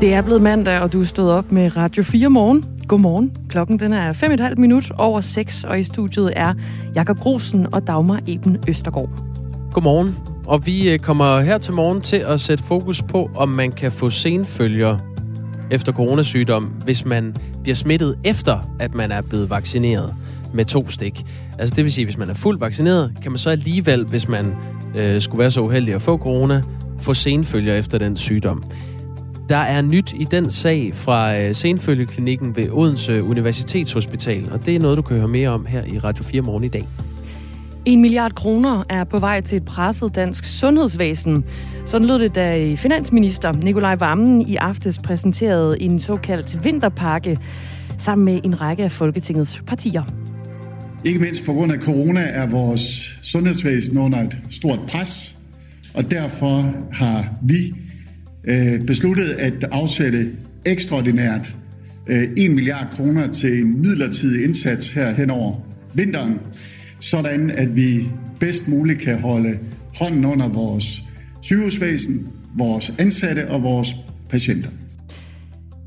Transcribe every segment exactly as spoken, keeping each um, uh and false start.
Det er blevet mandag, og du er stået op med Radio fire morgen. Godmorgen. Klokken den er fem og et halvt minut over seks, og i studiet er Jakob Grusen og Dagmar Eben Østergaard. Godmorgen. Og vi kommer her til morgen til at sætte fokus på, om man kan få senfølger efter coronasygdom, hvis man bliver smittet efter, at man er blevet vaccineret med to stik. Altså det vil sige, hvis man er fuldt vaccineret, kan man så alligevel, hvis man øh, skulle være så uheldig at få corona, få senfølger efter den sygdom. Der er nyt i den sag fra Senfølge klinikken ved Odense Universitetshospital, og det er noget, du kan høre mere om her i Radio fire morgen i dag. En milliard kroner er på vej til et presset dansk sundhedsvæsen. Sådan lød det, da finansminister Nicolai Wammen i aftes præsenterede en såkaldt vinterpakke sammen med en række af Folketingets partier. Ikke mindst på grund af corona er vores sundhedsvæsen under et stort pres, og derfor har vi øh, besluttet at afsætte ekstraordinært øh, en milliard kroner til en midlertidig indsats her hen over vinteren, sådan at vi bedst muligt kan holde hånden under vores sygehusvæsen, vores ansatte og vores patienter.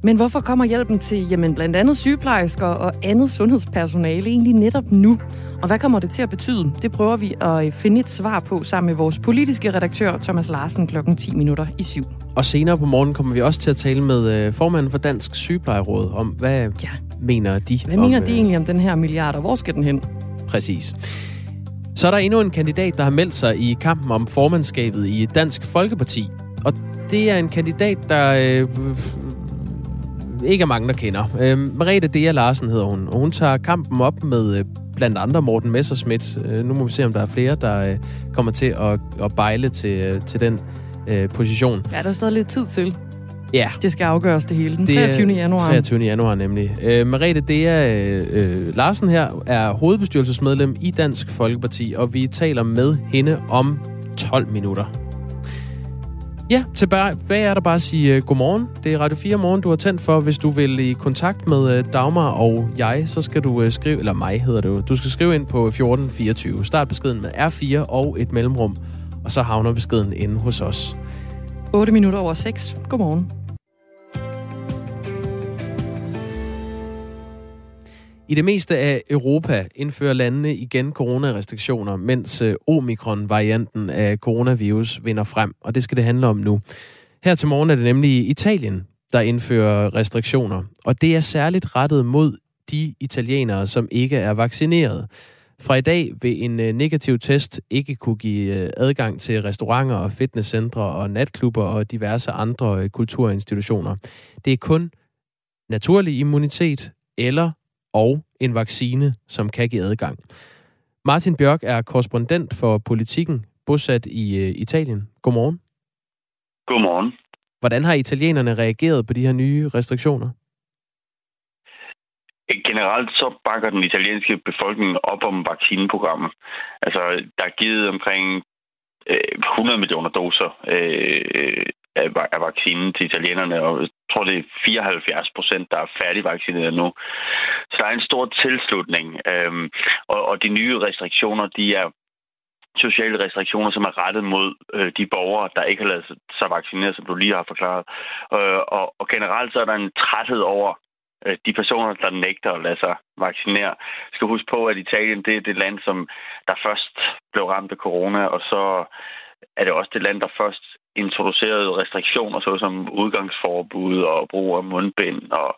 Men hvorfor kommer hjælpen til jamen blandt andet sygeplejersker og andet sundhedspersonale egentlig netop nu? Og hvad kommer det til at betyde? Det prøver vi at finde et svar på sammen med vores politiske redaktør Thomas Larsen klokken ti minutter i syv. Og senere på morgen kommer vi også til at tale med formanden for Dansk Sygeplejeråd om, hvad ja. mener de? Hvad om, mener de egentlig om den her milliard, og hvor skal den hen? Præcis. Så er der endnu en kandidat, der har meldt sig i kampen om formandskabet i Dansk Folkeparti. Og det er en kandidat, der øh, ikke er mange, der kender. Øh, Merete Dea Larsen hedder hun, og hun tager kampen op med øh, blandt andre Morten Messerschmidt. Øh, nu må vi se, om der er flere, der øh, kommer til at, at bejle til, øh, til den øh, position. Ja, der er stadig lidt tid til. Ja. Det skal afgøres det hele den treogtyvende januar. treogtyvende januar nemlig. Øh, Merete Dea øh, Larsen her er hovedbestyrelsesmedlem i Dansk Folkeparti, og vi taler med hende om tolv minutter. Ja, tilbage er der bare at sige uh, godmorgen. Det er Radio fire morgen, du har tændt for. Hvis du vil i kontakt med uh, Dagmar og jeg, så skal du uh, skrive, eller mig hedder det jo, du skal skrive ind på fjorten fireogtyve. Start beskeden med R fire og et mellemrum, og så havner beskeden inde hos os. otte minutter over seks. Godmorgen. I det meste af Europa indfører landene igen coronarestriktioner, mens omikron-varianten af coronavirus vinder frem, og det skal det handle om nu. Her til morgen er det nemlig Italien, der indfører restriktioner, og det er særligt rettet mod de italienere, som ikke er vaccineret. Fra i dag vil en negativ test ikke kunne give adgang til restauranter og fitnesscentre og natklubber og diverse andre kulturinstitutioner. Det er kun naturlig immunitet eller og en vaccine, som kan give adgang. Martin Bjørk er korrespondent for Politiken, bosat i Italien. Godmorgen. Godmorgen. Hvordan har italienerne reageret på de her nye restriktioner? Generelt så bakker den italienske befolkning op om vaccineprogrammet. Altså, der er givet omkring hundrede millioner doser øh, af vaccinen til italienerne, og jeg tror, det er fireoghalvfjerds procent, der er færdigvaccineret nu. Så der er en stor tilslutning, øh, og, og de nye restriktioner, de er sociale restriktioner, som er rettet mod øh, de borgere, der ikke har ladet sig vaccinere, som du lige har forklaret. Øh, og, og generelt så er der en træthed over de personer, der nægter at lade sig vaccinere. Jeg skal huske på, at Italien det er det land, som der først blev ramt af corona, og så er det også det land, der først introducerede restriktioner, såsom udgangsforbud og brug af mundbind. Og,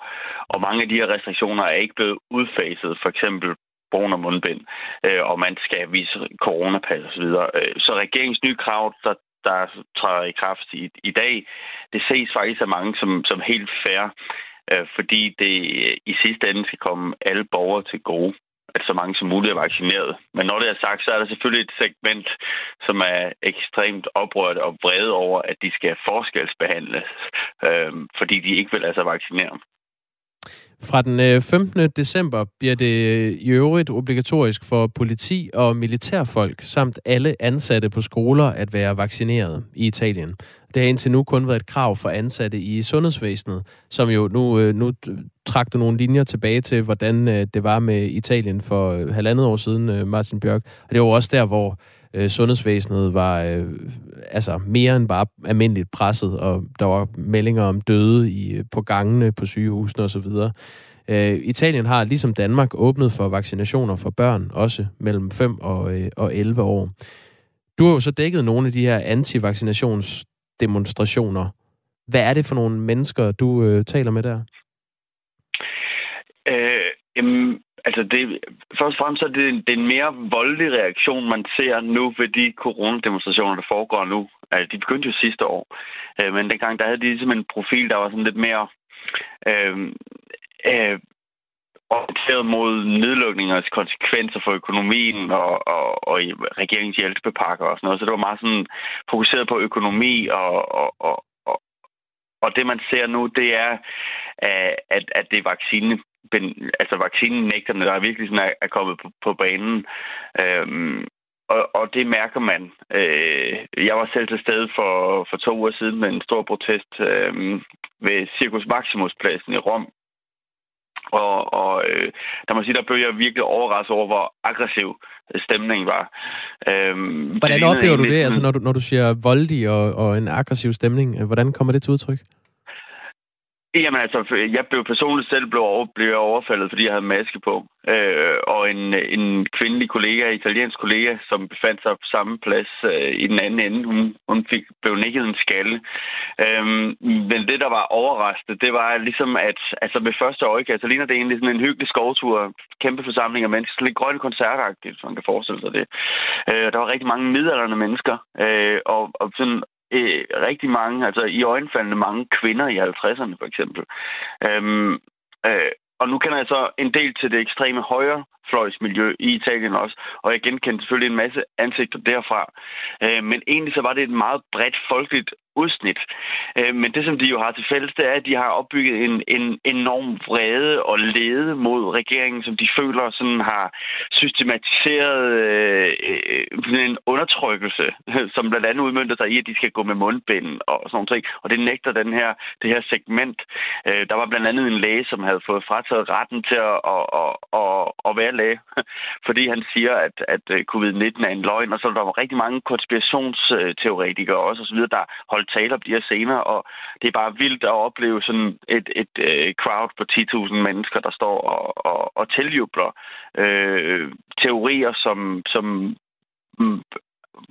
og mange af de her restriktioner er ikke blevet udfaset, for eksempel brugen af mundbind, og man skal vise coronapas osv. Så regeringens nye krav, der, der træder i kraft i, i dag, det ses faktisk af mange som, som helt fair, fordi det i sidste ende skal komme alle borgere til gode, at så mange som muligt er vaccineret. Men når det er sagt, så er der selvfølgelig et segment, som er ekstremt oprørt og vrede over, at de skal forskelsbehandles, øh, fordi de ikke vil lade sig vaccinere. Fra den femtende december bliver det i øvrigt obligatorisk for politi og militærfolk samt alle ansatte på skoler at være vaccineret i Italien. Det har indtil nu kun været et krav for ansatte i sundhedsvæsenet, som jo nu, nu trak du nogle linjer tilbage til, hvordan det var med Italien for halvandet år siden, Martin Bjørk. Og det var også der, hvor sundhedsvæsenet var altså mere end bare almindeligt presset, og der var meldinger om døde i, på gangene, på sygehusene osv. Italien har, ligesom Danmark, åbnet for vaccinationer for børn, også mellem fem og elleve år. Du har jo så dækket nogle af de her antivaccinationsdemonstrationer. Hvad er det for nogle mennesker, du øh, taler med der? Øh, jamen, altså det, først og fremmest er det, det er en mere voldelig reaktion, man ser nu ved de coronademonstrationer, der foregår nu. Altså, de begyndte jo sidste år, øh, men dengang der havde de ligesom en profil, der var sådan lidt mere øh, øh, orienteret mod nedlukningernes konsekvenser for økonomien og, og, og regeringens hjælpepakker og sådan noget. Så det var meget sådan fokuseret på økonomi, og, og, og, og, og det man ser nu, det er, at, at det er vaccine, altså vaccinenægterne, der er virkelig sådan er, er kommet på, på banen. Øhm, og, og det mærker man. Øh, jeg var selv til stede for, for to uger siden med en stor protest øh, ved Circus Maximus-pladsen i Rom. Og, og øh, der må sige, der blev jeg virkelig overrasket over, hvor aggressiv stemningen var. Øhm, hvordan oplever du det, altså, når, du, når du siger voldig og, og en aggressiv stemning? Hvordan kommer det til udtryk? Jamen altså, jeg blev personligt selv blev over, blev overfaldet, fordi jeg havde maske på. Øh, og en, en kvindelig kollega, italiensk kollega, som befandt sig på samme plads øh, i den anden ende, hun, hun fik, blev nikket en skalle. Øh, men det, der var overraskende, det var ligesom, at altså, ved første øjekast, så ligner det egentlig sådan en hyggelig skovtur, kæmpe forsamling af mennesker, lidt grønne koncertagtigt, så man kan forestille sig det. Øh, der var rigtig mange midaldrende mennesker, øh, og, og sådan... rigtig mange, altså i øjenfaldende mange kvinder i halvtredserne for eksempel. Øhm, øh, og nu kender jeg så en del til det ekstreme højrefløjsmiljø i Italien også, og jeg genkendte selvfølgelig en masse ansigter derfra. Øh, men egentlig så var det et meget bredt folkeligt udsnit. Øh, men det, som de jo har til fælles, det er, at de har opbygget en, en enorm vrede og lede mod regeringen, som de føler sådan har systematiseret øh, sådan en undertrykkelse, som blandt andet udmønter sig i, at de skal gå med mundbind og sådan nogle ting. Og det nægter den her, det her segment. Øh, der var blandt andet en læge, som havde fået frataget retten til at, at, at, at være læge, fordi han siger, at, at covid nitten er en løgn, og så der var rigtig mange konspirationsteoretikere også og så videre, der holdt taler bliver senere, og det er bare vildt at opleve sådan et, et, et crowd på ti tusind mennesker, der står og, og, og tiljubler øh, teorier, som, som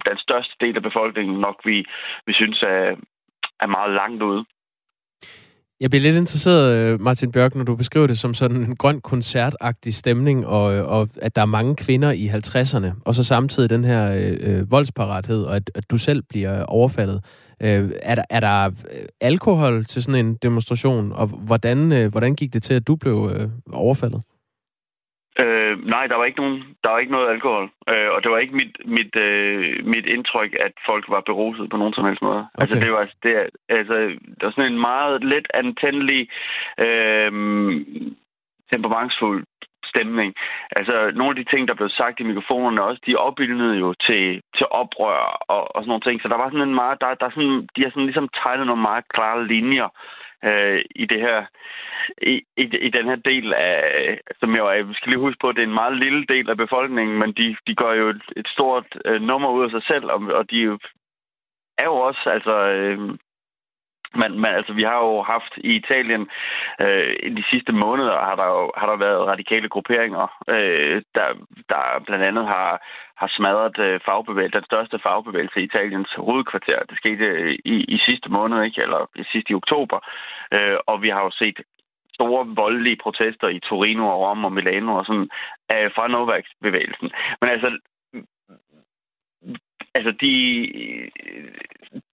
den største del af befolkningen nok vi, vi synes er, er meget langt ude. Jeg bliver lidt interesseret, Martin Bjørk, når du beskriver det som sådan en grøn koncertagtig stemning, og, og at der er mange kvinder i halvtredserne, og så samtidig den her øh, voldsparathed, og at, at du selv bliver overfaldet. Øh, er, der, er der alkohol til sådan en demonstration, og hvordan, øh, hvordan gik det til, at du blev øh, overfaldet? Øh, nej, der var ikke nogen, der var ikke noget alkohol, øh, og det var ikke mit mit øh, mit indtryk, at folk var beruset på nogen som helst måde. Okay. Altså det var det, altså der var sådan en meget let antændelig, øh, temperamentsfuld stemning. Altså nogle af de ting, der blev sagt i mikrofonerne også, de opildnede jo til til oprør og, og sådan nogle ting. Så der var sådan en meget, der der sådan, de har sådan ligesom tegnet nogle meget klare linjer i det her, i, i, i den her del af, som jeg, jeg skal lige huske på, det er en meget lille del af befolkningen, men de, de gør jo et, et stort øh, nummer ud af sig selv, og, og de er jo også, altså, øh, man, man, altså vi har jo haft i Italien, øh, i de sidste måneder har der jo har der været radikale grupperinger, øh, der, der blandt andet har, har smadret øh, fagbevægelsen, den største fagbevægelse i Italiens hovedkvarter. Det skete øh, i, i sidste måned, ikke? Eller sidst i oktober. Øh, og vi har jo set store voldelige protester i Torino og Rom og Milano og sådan, øh, fra Novak-bevægelsen. Men altså, altså de,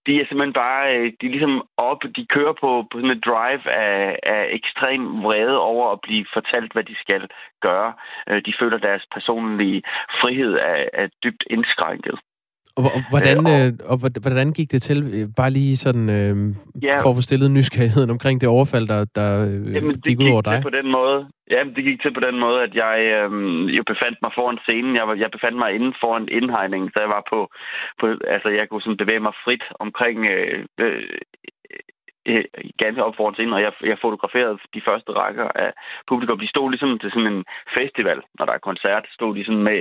de er simpelthen bare, de er ligesom op, de kører på, på sådan et drive af, af ekstrem vrede over at blive fortalt, hvad de skal gøre. De føler, deres personlige frihed er, er dybt indskrænket. Og, og, hvordan, øh, og, og hvordan gik det til? Bare lige sådan, øh, ja, for at få stillet nysgerrigheden omkring det overfald, der, der øh, jamen, det gik ud over dig. Til på den måde, jamen, det gik til på den måde, at jeg øh, jo befandt mig foran scenen. Jeg, jeg befandt mig inden foran indhegningen, så jeg var på... på altså, jeg kunne sådan bevæge mig frit omkring... Øh, øh, ganske op foran scenen, og jeg, jeg fotograferede de første rækker af publikum. De stod ligesom til sådan en festival, når der er koncert, stod de sådan med,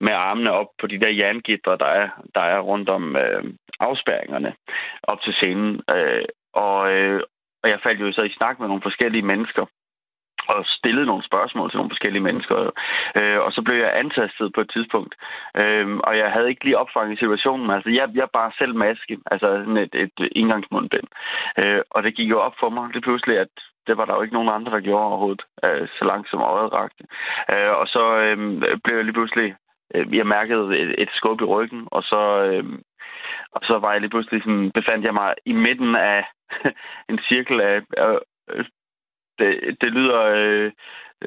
med armene op på de der jerngitter, der er, der er rundt om øh, afspærringerne op til scenen. Øh, og, øh, og jeg faldt jo så i snak med nogle forskellige mennesker, og stillede nogle spørgsmål til nogle forskellige mennesker. Øh, og så blev jeg antastet på et tidspunkt. Øh, og jeg havde ikke lige opfanget situationen. Altså, jeg, jeg bar selv maske, altså sådan et, et indgangsmundbind. Øh, og det gik jo op for mig lige pludselig, at det var der jo ikke nogen andre, der gjorde overhovedet, øh, så langt som øjet rakte. Øh, og så øh, blev jeg lige pludselig... Øh, jeg mærkede et, et skub i ryggen, og så... Øh, og så var jeg lige pludselig sådan... Befandt jeg mig i midten af en cirkel af... Øh, Det, det lyder øh,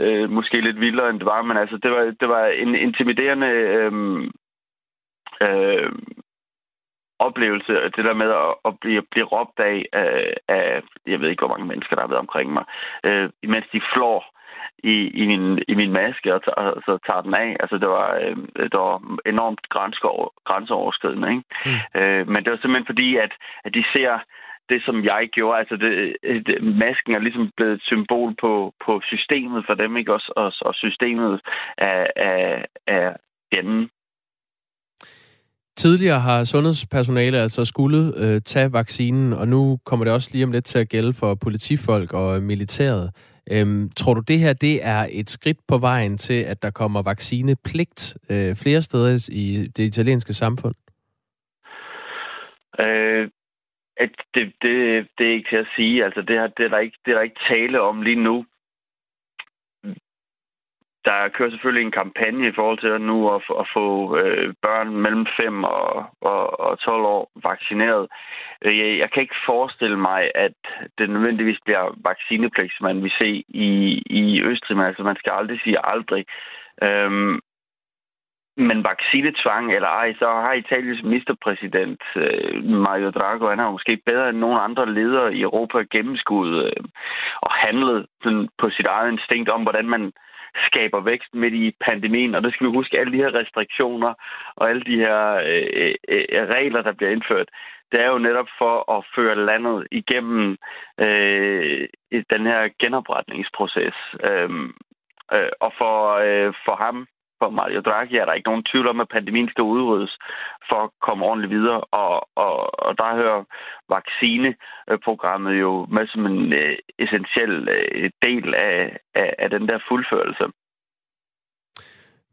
øh, måske lidt vildere, end det var, men altså, det var, det var en intimiderende øh, øh, oplevelse, det der med at, at blive, blive råbt af, øh, af, jeg ved ikke, hvor mange mennesker, der har været omkring mig, øh, mens de flår i, i, min, i min maske, og, t- og så tager den af. Altså, det var, øh, det var enormt grænseoverskridende, ikke? Mm. Øh, men det var simpelthen fordi, at, at de ser... Det, som jeg gjorde, altså det, det, masken er ligesom blevet et symbol på, på systemet for dem, ikke? Også, og, og systemet er, er, er fjenden. Tidligere har sundhedspersonale altså skulle øh, tage vaccinen, og nu kommer det også lige om lidt til at gælde for politifolk og militæret. Øhm, tror du, det her det er et skridt på vejen til, at der kommer vaccinepligt øh, flere steder i det italienske samfund? Øh... At det, det, det er ikke til at sige. Altså, det, her, det, er der ikke, det er der ikke tale om lige nu. Der kører selvfølgelig en kampagne i forhold til nu at, at få øh, børn mellem fem og, og, og tolv år vaccineret. Jeg, jeg kan ikke forestille mig, at det nødvendigvis bliver vaccinepligt, som man vil se i, i Østrig. Men altså, man skal aldrig sige aldrig. Øhm, Men vaccinetvang eller ej, så har Italiens ministerpræsident øh, Mario Draghi, han har måske bedre end nogen andre ledere i Europa gennemskuet øh, og handlet sådan, på sit eget instinkt om, hvordan man skaber vækst midt i pandemien. Og det skal vi huske, alle de her restriktioner og alle de her øh, øh, regler, der bliver indført, det er jo netop for at føre landet igennem øh, den her genopretningsproces. Øh, øh, og for, øh, for ham... For Mario Draghi er der ikke nogen tvivl om, at pandemien skal udryddes for at komme ordentligt videre. Og, og, og der hører vaccineprogrammet jo med som en øh, essentiel øh, del af, af, af den der fuldførelse.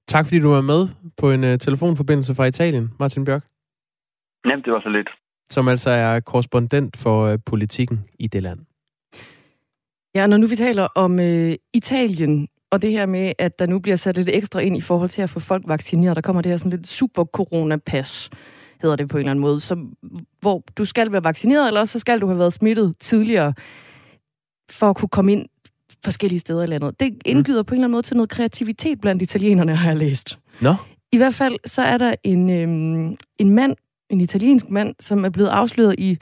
Tak fordi du var med på en øh, telefonforbindelse fra Italien, Martin Bjørk. Jamen, det var så lidt. Som altså er korrespondent for øh, Politiken i det land. Ja, når nu vi taler om øh, Italien... Og det her med, at der nu bliver sat lidt ekstra ind i forhold til at få folk vaccineret, der kommer det her sådan lidt super-corona-pas, hedder det på en eller anden måde, så, hvor du skal være vaccineret, eller også så skal du have været smittet tidligere, for at kunne komme ind forskellige steder i landet. Det indgyder mm. på en eller anden måde til noget kreativitet blandt italienerne, har jeg læst. Nå? No. I hvert fald, så er der en, øhm, en mand, en italiensk mand, som er blevet afsløret i...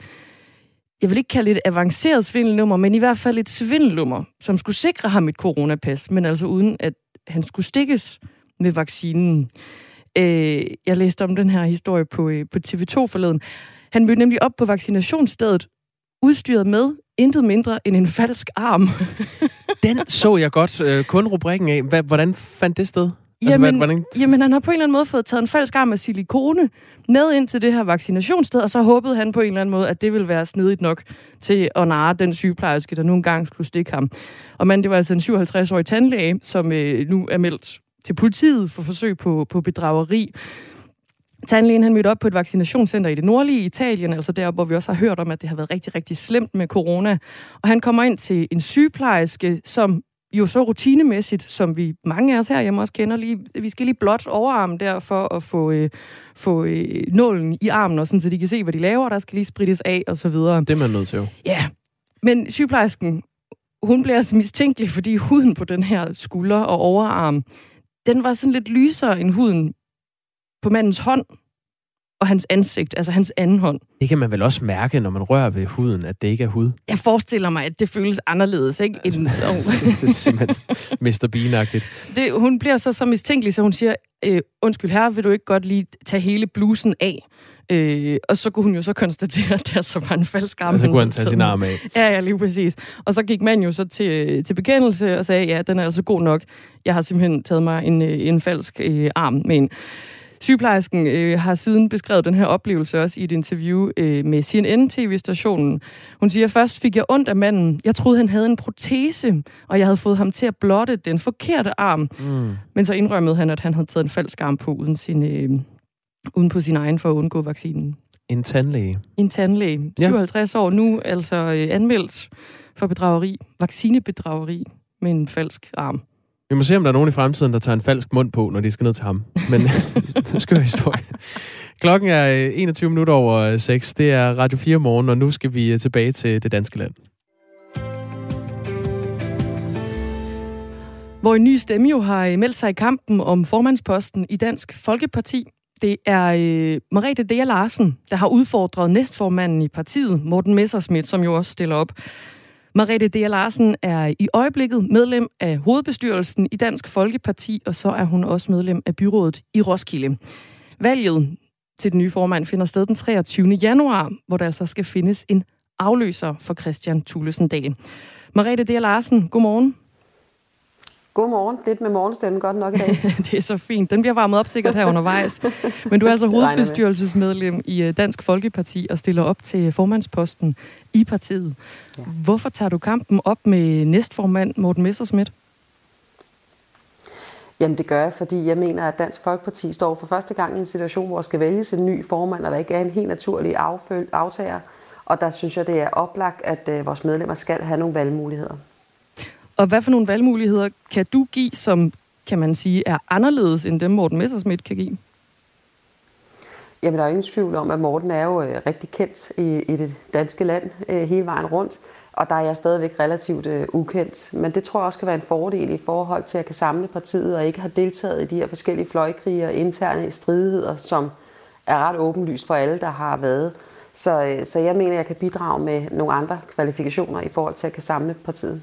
Jeg vil ikke kalde det et avanceret svindelnummer, men i hvert fald et svindelnummer, som skulle sikre ham et coronapas, men altså uden at han skulle stikkes med vaccinen. Øh, jeg læste om den her historie på, øh, på T V to forleden. Han mødte nemlig op på vaccinationsstedet, udstyret med intet mindre end en falsk arm. Den så jeg godt øh, kun rubrikken af. Hva, hvordan fandt det sted? Altså, jamen, hvordan... jamen, han har på en eller anden måde fået taget en falsk arm af silikone med ind til det her vaccinationssted, og så håbede han på en eller anden måde, at det ville være snedigt nok til at narre den sygeplejerske, der nu engang skulle stikke ham. Og mand, det var altså en syvoghalvtreds-årig tandlæge, som øh, nu er meldt til politiet for forsøg på, på bedrageri. Tandlægen, han mødte op på et vaccinationscenter i det nordlige Italien, altså deroppe, hvor vi også har hørt om, at det har været rigtig, rigtig slemt med corona. Og han kommer ind til en sygeplejerske, som... jo så rutinemæssigt, som vi mange af os herhjemme også kender lige. Vi skal lige blot overarme der for at få, øh, få øh, nålen i armen, og sådan, så de kan se, hvad de laver, der skal lige sprittes af, og så videre. Det er man nødt til jo. Ja, men sygeplejersken, hun bliver altså mistænkelig, fordi huden på den her skulder og overarm, den var sådan lidt lysere end huden på mandens hånd. og hans ansigt, altså hans anden hånd. Det kan man vel også mærke, når man rører ved huden, at det ikke er hud? Jeg forestiller mig, at det føles anderledes, ikke? Altså, det er simpelthen mister Bean-agtigt. Det, hun bliver så så mistænkelig, så hun siger, øh, undskyld herre, vil du ikke godt lige tage hele blusen af? Øh, og så kunne hun jo så konstatere, at der så var en falsk arm. Og så kunne han tage sin arm af. Ja, ja, lige præcis. Og så gik man jo så til, til bekendelse og sagde, ja, den er altså god nok. Jeg har simpelthen taget mig en, en falsk øh, arm med en. Sygeplejersken øh, har siden beskrevet den her oplevelse også i et interview øh, med C N N-tv-stationen. Hun siger, først fik jeg ondt af manden. Jeg troede, han havde en protese, og jeg havde fået ham til at blotte den forkerte arm. Mm. Men så indrømmede han, at han havde taget en falsk arm på uden sin... Øh, uden på sin egen for at undgå vaccinen. En tandlæge. En tandlæge. syvoghalvtreds ja. År nu, altså anmeldt for bedrageri. Vaccinebedrageri med en falsk arm. Vi må se, om der er nogen i fremtiden, der tager en falsk mund på, når de skal ned til ham. Men skør historie. Klokken er enogtyve minutter over seks. Det er Radio fire morgen, og nu skal vi tilbage til det danske land. Hvor en ny stemme jo har meldt sig i kampen om formandsposten i Dansk Folkeparti. Det er øh, Merete Dea Larsen, der har udfordret næstformanden i partiet, Morten Messerschmidt, som jo også stiller op. Merete Dea Larsen er i øjeblikket medlem af hovedbestyrelsen i Dansk Folkeparti, og så er hun også medlem af byrådet i Roskilde. Valget til den nye formand finder sted den treogtyvende januar, hvor der altså skal findes en afløser for Christian Thulesen Dahl. Merete Dea Larsen, godmorgen. Godmorgen. Lidt med morgenstemmen godt nok i dag. Det er så fint. Den bliver varmet op sikkert her undervejs. Men du er altså hovedbestyrelsesmedlem i Dansk Folkeparti og stiller op til formandsposten i partiet. Ja. Hvorfor tager du kampen op med næstformand Morten Messerschmidt? Jamen det gør jeg, fordi jeg mener, at Dansk Folkeparti står for første gang i en situation, hvor der skal vælges en ny formand, og der ikke er en helt naturlig aftager. Og der synes jeg, det er oplagt, at vores medlemmer skal have nogle valgmuligheder. Og hvad for nogle valgmuligheder kan du give, som kan man sige er anderledes end dem, Morten Messerschmidt kan give? Jamen, der er jo ingen tvivl om, at Morten er jo øh, rigtig kendt i, i det danske land øh, hele vejen rundt, og der er jeg stadigvæk relativt øh, ukendt. Men det tror jeg også kan være en fordel i forhold til, at jeg kan samle partiet og ikke har deltaget i de her forskellige fløjkrige og interne stridigheder, som er ret åbenlyst for alle, der har været. Så, øh, så jeg mener, at jeg kan bidrage med nogle andre kvalifikationer i forhold til, at jeg kan samle partiet.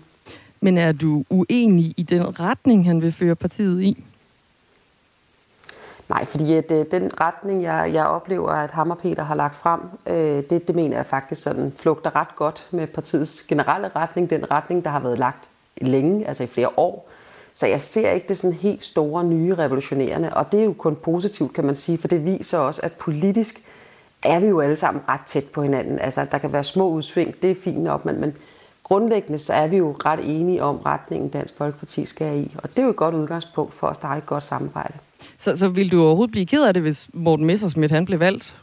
Men er du uenig i den retning, han vil føre partiet i? Nej, fordi at, øh, den retning, jeg, jeg oplever, at ham og Peter har lagt frem, øh, det, det mener jeg faktisk sådan flugter ret godt med partiets generelle retning, den retning, der har været lagt længe, altså i flere år. Så jeg ser ikke det sådan helt store, nye revolutionerende, og det er jo kun positivt, kan man sige, for det viser også, at politisk er vi jo alle sammen ret tæt på hinanden. Altså, der kan være små udsving, det er fint nok, men... men grundlæggende så er vi jo ret enige om retningen, Dansk Folkeparti skal i, og det er jo et godt udgangspunkt for at starte et godt samarbejde. Så, så vil du overhovedet blive ked af det, hvis Morten Messerschmidt han blev valgt?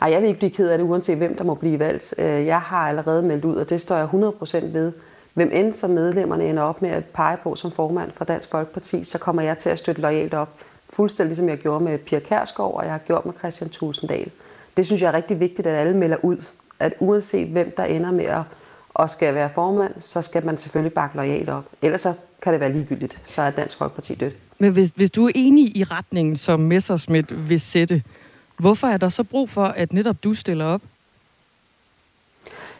Nej, jeg vil ikke blive ked af det, uanset hvem der må blive valgt. Jeg har allerede meldt ud, og det står jeg hundrede procent ved. Hvem end som medlemmerne ender op med at pege på som formand for Dansk Folkeparti, så kommer jeg til at støtte loyalt op. Fuldstændig som jeg gjorde med Pia Kjærsgaard, og jeg har gjort med Christian Thulesen Dahl. Det synes jeg er rigtig vigtigt, at alle melder ud. At uanset hvem der ender med at og skal være formand, så skal man selvfølgelig bakke loyalt op. Ellers så kan det være ligegyldigt, så er Dansk Folkeparti dødt. Men hvis, hvis du er enig i retningen, som Messerschmidt vil sætte, hvorfor er der så brug for, at netop du stiller op?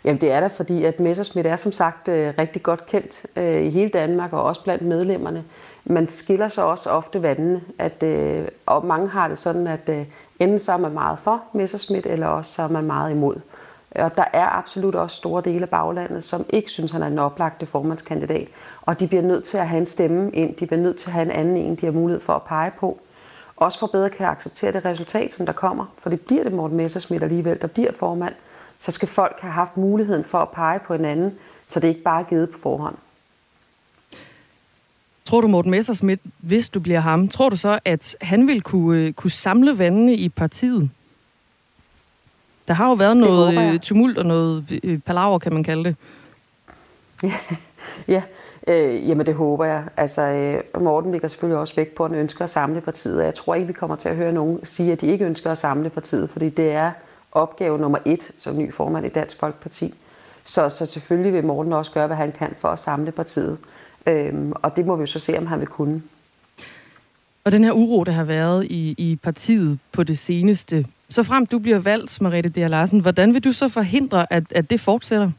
Jamen det er der, fordi at Messerschmidt er som sagt rigtig godt kendt øh, i hele Danmark og også blandt medlemmerne. Man skiller sig også ofte vandene, at, øh, og mange har det sådan, at øh, enten så er man meget for Messerschmidt, eller også så er man meget imod. Og der er absolut også store dele af baglandet, som ikke synes, han er en oplagte formandskandidat. Og de bliver nødt til at have en stemme ind, de bliver nødt til at have en anden en, de har mulighed for at pege på. Også for bedre kan acceptere det resultat, som der kommer, for det bliver det Morten Messerschmidt alligevel, der bliver formand. Så skal folk have haft muligheden for at pege på hinanden, så det ikke bare er givet på forhånd. Tror du, Morten Messerschmidt, hvis du bliver ham, tror du så, at han vil kunne, kunne samle vandene i partiet? Der har jo været noget tumult og noget palaver, kan man kalde det. Ja, ja. Øh, jamen det håber jeg. Altså, øh, Morten ligger selvfølgelig også vægt på, at han ønsker at samle partiet. Jeg tror ikke, vi kommer til at høre nogen sige, at de ikke ønsker at samle partiet, fordi det er opgave nummer et som ny formand i Dansk Folkeparti. Så, så selvfølgelig vil Morten også gøre, hvad han kan for at samle partiet. Øh, og det må vi jo så se, om han vil kunne. Og den her uro, der har været i, i partiet på det seneste. Så frem du bliver valgt, Merete Dea Larsen, hvordan vil du så forhindre, at, at det fortsætter?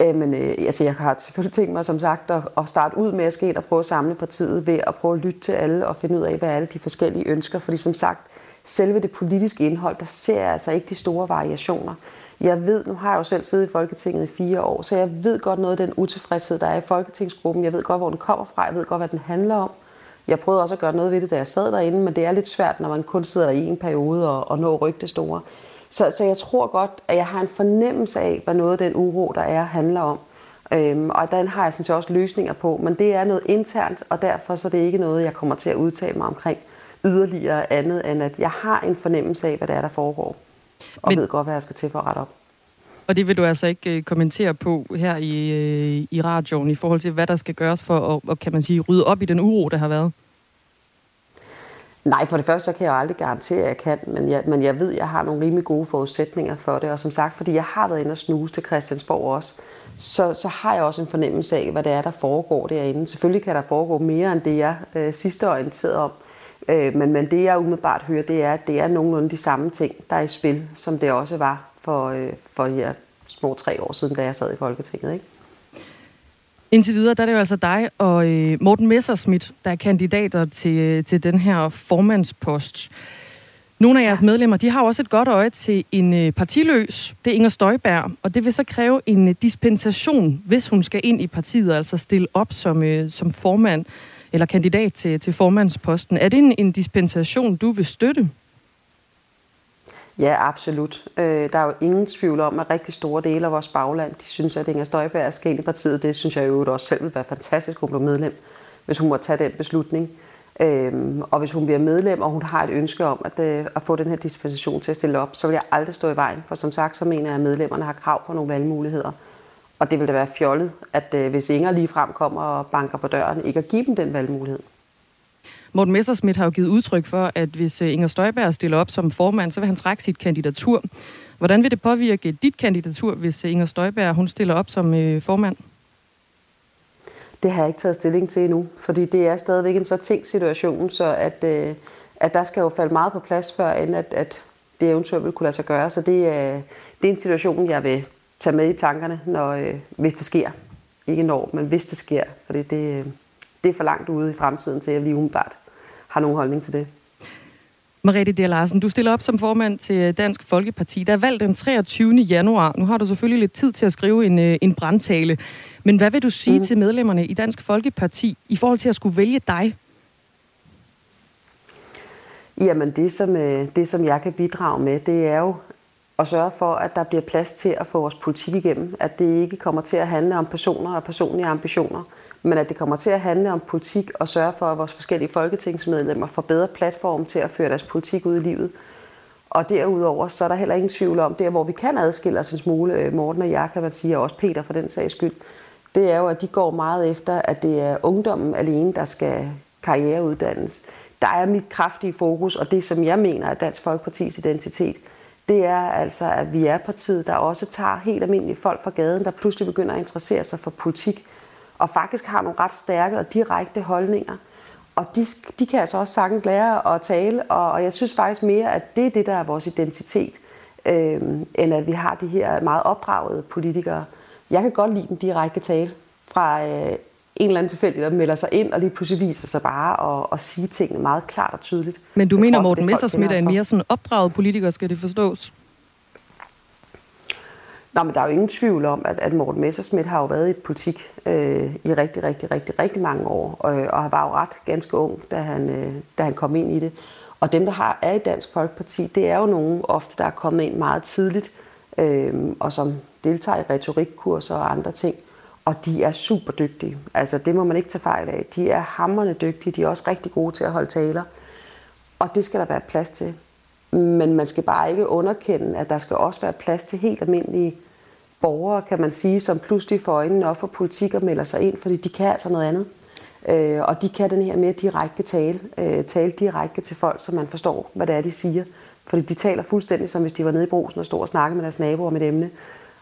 Men, øh, altså, jeg har selvfølgelig tænkt mig, som sagt, at, at starte ud med at ske og prøve at samle partiet ved at prøve at lytte til alle og finde ud af, hvad alle de forskellige ønsker. Fordi som sagt, selve det politiske indhold, der ser jeg altså ikke de store variationer. Jeg ved, nu har jeg jo selv siddet i Folketinget i fire år, så jeg ved godt noget af den utilfredshed, der er i folketingsgruppen. Jeg ved godt, hvor den kommer fra. Jeg ved godt, hvad den handler om. Jeg prøvede også at gøre noget ved det, da jeg sad derinde, men det er lidt svært, når man kun sidder der i en periode og, og når rygte store. Så, så jeg tror godt, at jeg har en fornemmelse af, hvad noget af den uro, der er, handler om. Øhm, og den har jeg synes, også løsninger på, men det er noget internt, og derfor så er det ikke noget, jeg kommer til at udtale mig omkring yderligere andet, end at jeg har en fornemmelse af, hvad det er, der foregår. Og men, ved godt, hvad jeg skal til for at rette op. Og det vil du altså ikke kommentere på her i, i radioen, i forhold til, hvad der skal gøres for at, kan man sige, rydde op i den uro, der har været? Nej, for det første så kan jeg jo aldrig garantere, at jeg kan, men jeg, men jeg ved, at jeg har nogle rimelig gode forudsætninger for det. Og som sagt, fordi jeg har været inde og snuse til Christiansborg også, så, så har jeg også en fornemmelse af, hvad det er, der foregår derinde. Selvfølgelig kan der foregå mere end det, jeg øh, sidst orienterede om. Øh, men, men det, jeg umiddelbart hører, det er, at det er nogenlunde de samme ting, der er i spil, som det også var for, øh, for ja, små tre år siden, da jeg sad i Folketinget, ikke? Indtil videre, der er det jo altså dig og øh, Morten Messerschmidt, der er kandidater til, til den her formandspost. Nogle af jeres medlemmer, de har også et godt øje til en øh, partiløs, det er Inger Støjberg, og det vil så kræve en øh, dispensation, hvis hun skal ind i partiet, altså stille op som, øh, som formand eller kandidat til, til formandsposten. Er det en, en dispensation, du vil støtte? Ja, absolut. Øh, der er jo ingen tvivl om, at rigtig store dele af vores bagland, de synes, at Inger Støjberg skal ind i partiet. Det synes jeg jo også selv vil være fantastisk, at hun bliver medlem, hvis hun må tage den beslutning. Øh, og hvis hun bliver medlem, og hun har et ønske om at, øh, at få den her dispensation til at stille op, så vil jeg aldrig stå i vejen. For som sagt, så mener jeg, at medlemmerne har krav på nogle valgmuligheder. Og det vil da være fjollet, at øh, hvis Inger lige frem kommer og banker på døren, ikke at give dem den valgmulighed. Morten Messerschmidt har jo givet udtryk for, at hvis Inger Støjberg stiller op som formand, så vil han trække sit kandidatur. Hvordan vil det påvirke dit kandidatur, hvis Inger Støjberg hun stiller op som øh, formand? Det har jeg ikke taget stilling til endnu, fordi det er stadigvæk en så tænkt situation, så at, øh, at der skal jo falde meget på plads, før end at, at det eventuelt vil kunne lade sig gøre. Så det, øh, det er en situation, jeg vil tage med i tankerne, når, øh, hvis det sker. Ikke når, men hvis det sker, fordi det, øh, det er for langt ude i fremtiden til, at vi umiddelbart har nogen holdning til det. Merete Dea Larsen, du stiller op som formand til Dansk Folkeparti. Der er valgt den treogtyvende januar. Nu har du selvfølgelig lidt tid til at skrive en, en brandtale. Men hvad vil du sige mm. til medlemmerne i Dansk Folkeparti i forhold til at skulle vælge dig? Jamen det som, det, som jeg kan bidrage med, det er jo at sørge for, at der bliver plads til at få vores politik igennem. At det ikke kommer til at handle om personer og personlige ambitioner, men at det kommer til at handle om politik og sørge for, at vores forskellige folketingsmedlemmer får bedre platform til at føre deres politik ud i livet. Og derudover, så er der heller ingen tvivl om, der hvor vi kan adskille os en smule, Morten og jeg, kan man sige, og også Peter for den sags skyld, det er jo, at de går meget efter, at det er ungdommen alene, der skal karriereuddannes. Der er mit kraftige fokus, og det som jeg mener er Dansk Folkepartis identitet, det er altså, at vi er partiet, der også tager helt almindelige folk fra gaden, der pludselig begynder at interessere sig for politik, og faktisk har nogle ret stærke og direkte holdninger. Og de, de kan altså også sagtens lære at tale, og, og jeg synes faktisk mere, at det er det, der er vores identitet, øh, end at vi har de her meget opdragede politikere. Jeg kan godt lide den direkte tale fra øh, en eller anden tilfældig, der melder sig ind, og lige pludselig viser sig bare og, og sige tingene meget klart og tydeligt. Men du jeg mener, tror, Morten Messerschmidt er en mere sådan opdraget politiker, skal det forstås? Nå, men der er jo ingen tvivl om, at, at Morten Messerschmidt har jo været i politik øh, i rigtig, rigtig, rigtig, rigtig mange år, og, og han var jo ret ganske ung, da han, øh, da han kom ind i det. Og dem, der har, er i Dansk Folkeparti, det er jo nogen ofte, der er kommet ind meget tidligt, øh, og som deltager i retorikkurser og andre ting, og de er super dygtige. Altså, det må man ikke tage fejl af. De er hamrende dygtige, de er også rigtig gode til at holde taler, og det skal der være plads til. Men man skal bare ikke underkende, at der skal også være plads til helt almindelige borgere, kan man sige, som pludselig får øjnene op for politik og melder sig ind, fordi de kan altså noget andet. Øh, og de kan den her mere direkte tale, øh, tale direkte til folk, så man forstår, hvad det er, de siger. Fordi de taler fuldstændig, som hvis de var nede i brugsen og stod og snakkede med deres naboer om et emne.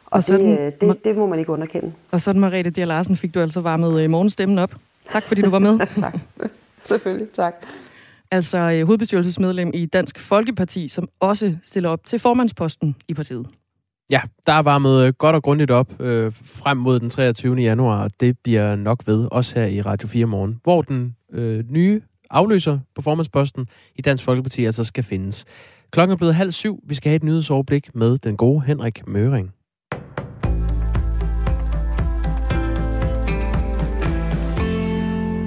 Og, og sådan, det, øh, det, det må man ikke underkende. Og sådan, Merete Dea Larsen, fik du altså varmet øh, morgenstemmen op? Tak fordi du var med. Tak. Selvfølgelig, tak. Altså hovedbestyrelsesmedlem i Dansk Folkeparti, som også stiller op til formandsposten i partiet. Ja, der er varmet godt og grundigt op øh, frem mod den treogtyvende januar, og det bliver nok ved, også her i Radio fire Morgen, hvor den øh, nye afløser på formandsposten i Dansk Folkeparti altså skal findes. Klokken er blevet halv syv. Vi skal have et nyhedsoverblik med den gode Henrik Møring.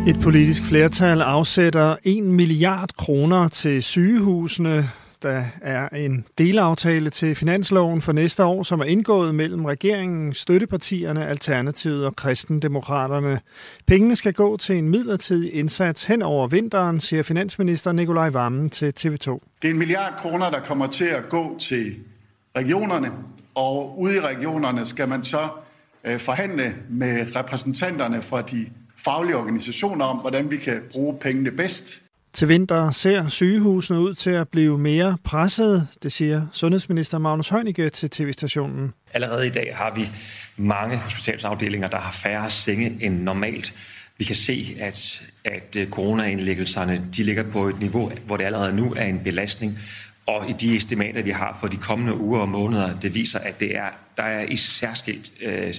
Et politisk flertal afsætter en milliard kroner til sygehusene. Der er en delaftale til finansloven for næste år, som er indgået mellem regeringen, støttepartierne, Alternativet og Kristendemokraterne. Pengene skal gå til en midlertidig indsats hen over vinteren, siger finansminister Nicolai Wammen til T V to. Det er en milliard kroner, der kommer til at gå til regionerne, og ude i regionerne skal man så forhandle med repræsentanterne fra de faglige organisationer om, hvordan vi kan bruge pengene bedst. Til vinter ser sygehusene ud til at blive mere presset, det siger sundhedsminister Magnus Heunicke til T V-stationen. Allerede i dag har vi mange hospitalsafdelinger, der har færre senge end normalt. Vi kan se, at, at coronaindlæggelserne de ligger på et niveau, hvor det allerede nu er en belastning. Og i de estimater, vi har for de kommende uger og måneder, det viser, at det er, der er i særskilt øh,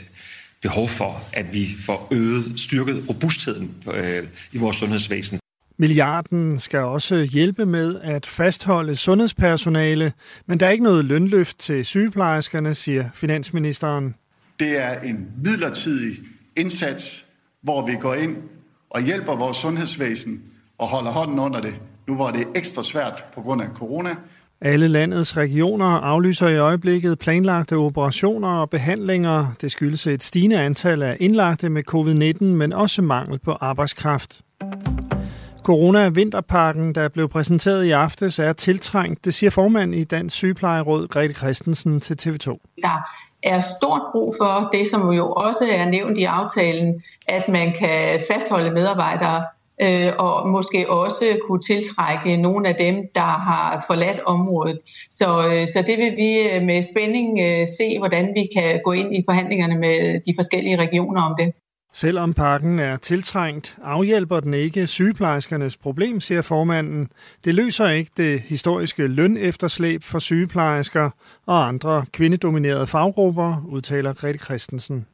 behov for, at vi får øget, styrket robustheden øh, i vores sundhedsvæsen. Milliarden skal også hjælpe med at fastholde sundhedspersonale, men der er ikke noget lønløft til sygeplejerskerne, siger finansministeren. Det er en midlertidig indsats, hvor vi går ind og hjælper vores sundhedsvæsen og holder hånden under det, nu hvor det er ekstra svært på grund af corona. Alle landets regioner aflyser i øjeblikket planlagte operationer og behandlinger. Det skyldes et stigende antal af indlagte med covid nitten, men også mangel på arbejdskraft. Corona-vinterpakken, der blev præsenteret i aftes, er tiltrængt, det siger formand i Dansk Sygeplejeråd, Grete Christensen, til T V to. Der er stort brug for det, som jo også er nævnt i aftalen, at man kan fastholde medarbejdere øh, og måske også kunne tiltrække nogle af dem, der har forladt området. Så, øh, så det vil vi med spænding øh, se, hvordan vi kan gå ind i forhandlingerne med de forskellige regioner om det. Selvom pakken er tiltrængt, afhjælper den ikke sygeplejerskernes problem, siger formanden. Det løser ikke det historiske lønefterslæb for sygeplejersker og andre kvindedominerede faggrupper, udtaler Grete Christensen.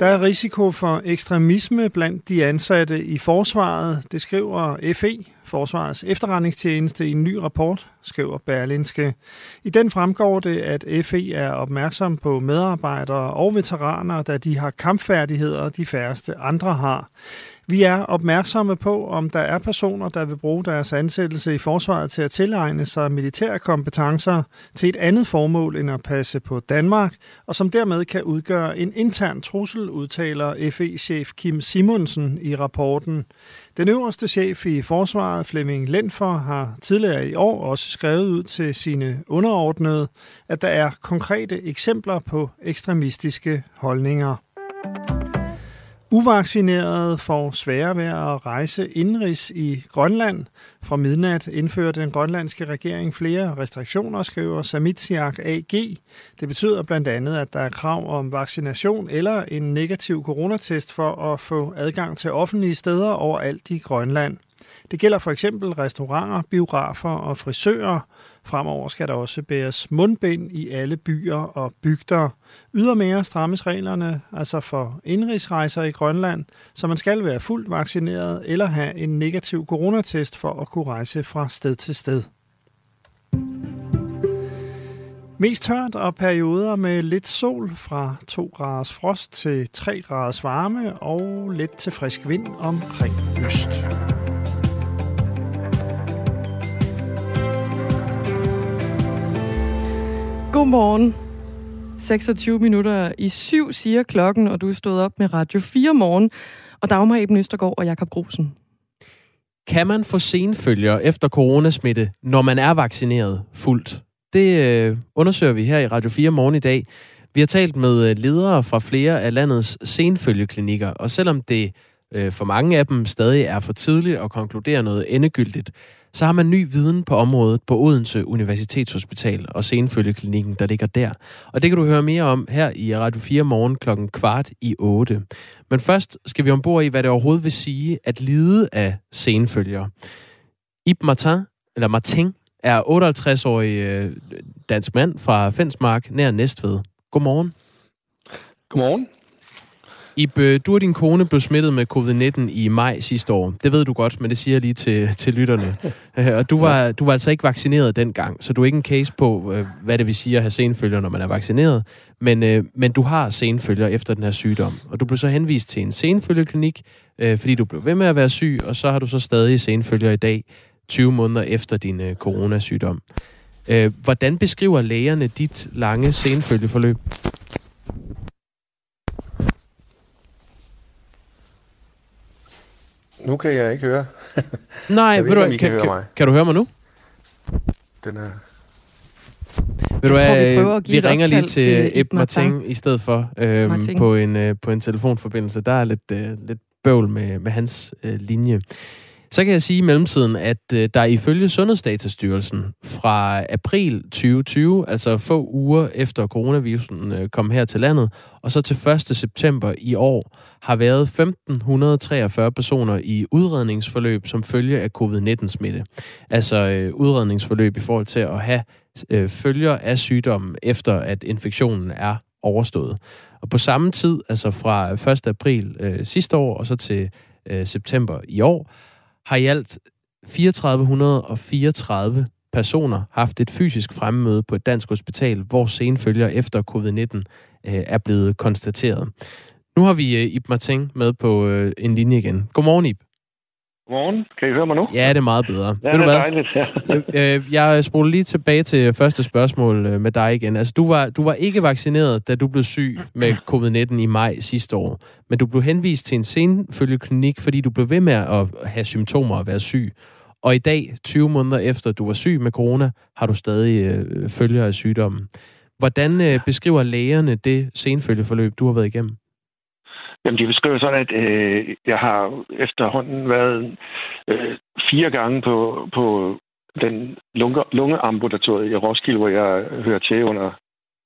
Der er risiko for ekstremisme blandt de ansatte i forsvaret, det skriver F E, Forsvarets efterretningstjeneste, i en ny rapport, skriver Berlingske. I den fremgår det, at F E er opmærksom på medarbejdere og veteraner, da de har kampfærdigheder, de færreste andre har. Vi er opmærksomme på, om der er personer, der vil bruge deres ansættelse i forsvaret til at tilegne sig militære kompetencer til et andet formål end at passe på Danmark, og som dermed kan udgøre en intern trussel, udtaler F E-chef Kim Simonsen i rapporten. Den øverste chef i forsvaret, Flemming Lentfer, har tidligere i år også skrevet ud til sine underordnede, at der er konkrete eksempler på ekstremistiske holdninger. Uvaccinerede får sværere ved at rejse indenrigs i Grønland. Fra midnat indfører den grønlandske regering flere restriktioner, skriver Samitsiaq A G. Det betyder blandt andet, at der er krav om vaccination eller en negativ coronatest for at få adgang til offentlige steder overalt i Grønland. Det gælder for eksempel restauranter, biografer og frisører. Fremover skal der også bæres mundbind i alle byer og bygder. Ydermere strammes reglerne altså for indrigsrejser i Grønland, så man skal være fuldt vaccineret eller have en negativ coronatest for at kunne rejse fra sted til sted. Mest tørt og perioder med lidt sol, fra to graders frost til tre graders varme og lidt til frisk vind omkring øst. Godmorgen. seksogtyve minutter i syv siger klokken, og du er stået op med Radio fire Morgen. Og Dagmar Eben Østergaard og Jakob Grusen. Kan man få senfølger efter coronasmitte, når man er vaccineret fuldt? Det øh, undersøger vi her i Radio fire Morgen i dag. Vi har talt med ledere fra flere af landets senfølgeklinikker, og selvom det øh, for mange af dem stadig er for tidligt at konkludere noget endegyldigt, så har man ny viden på området på Odense Universitetshospital og Senfølge klinikken, der ligger der. Og det kan du høre mere om her i Radio fire morgen klokken kvart i otte. Men først skal vi ombord i, hvad det overhovedet vil sige at lide af senfølger. Ib Martin, eller Martin, er otteoghalvtreds-årig dansk mand fra Fensmark nær Næstved. Godmorgen. Godmorgen. Ib, du og din kone blev smittet med covid nitten i maj sidste år. Det ved du godt, men det siger jeg lige til, til lytterne. Og du var, du var altså ikke vaccineret dengang, så du er ikke en case på, hvad det vil sige at have senfølger, når man er vaccineret. Men, men du har senfølger efter den her sygdom. Og du blev så henvist til en senfølgeklinik, fordi du blev ved med at være syg, og så har du så stadig senfølger i dag, tyve måneder efter din coronasygdom. Hvordan beskriver lægerne dit lange senfølgeforløb? Nu kan jeg ikke høre. Nej, ved, ved du, ikke, kan, kan, høre mig. Kan du høre mig nu? Den er... Ved du hvad, vi, vi ringer lige til Ib Martin, Martin i stedet for øhm, på, en, øh, på en telefonforbindelse. Der er lidt, øh, lidt bøvl med, med hans øh, linje. Så kan jeg sige i mellemtiden, at øh, der ifølge Sundhedsdatastyrelsen fra april tyve tyve, altså få uger efter coronavirusen øh, kom her til landet, og så til første september i år, har været femten treogfyrre personer i udredningsforløb som følge af covid nitten-smitte. Altså øh, udredningsforløb i forhold til at have øh, følger af sygdommen, efter at infektionen er overstået. Og på samme tid, altså fra første april øh, sidste år og så til øh, september i år, har i alt tre tusind fire hundrede og fireogtredive personer haft et fysisk fremmøde på et dansk hospital, hvor senfølger efter covid nitten øh, er blevet konstateret. Nu har vi øh, Ib Martin med på øh, en linje igen. Godmorgen, Ib. Godmorgen. Kan I høre mig nu? Ja, det er meget bedre. Ja, ved det er dejligt. Ja. øh, jeg spoler lige tilbage til første spørgsmål øh, med dig igen. Altså, du var, du var ikke vaccineret, da du blev syg med covid nitten i maj sidste år, men du blev henvist til en senfølgeklinik, fordi du blev ved med at have symptomer og være syg. Og i dag, tyve måneder efter du var syg med corona, har du stadig øh, følger af sygdommen. Hvordan øh, beskriver lægerne det senfølgeforløb, du har været igennem? Jamen, de beskriver sådan, at øh, jeg har efterhånden været øh, fire gange på, på den lunge, lungeambulatoriet i Roskilde, hvor jeg hører til under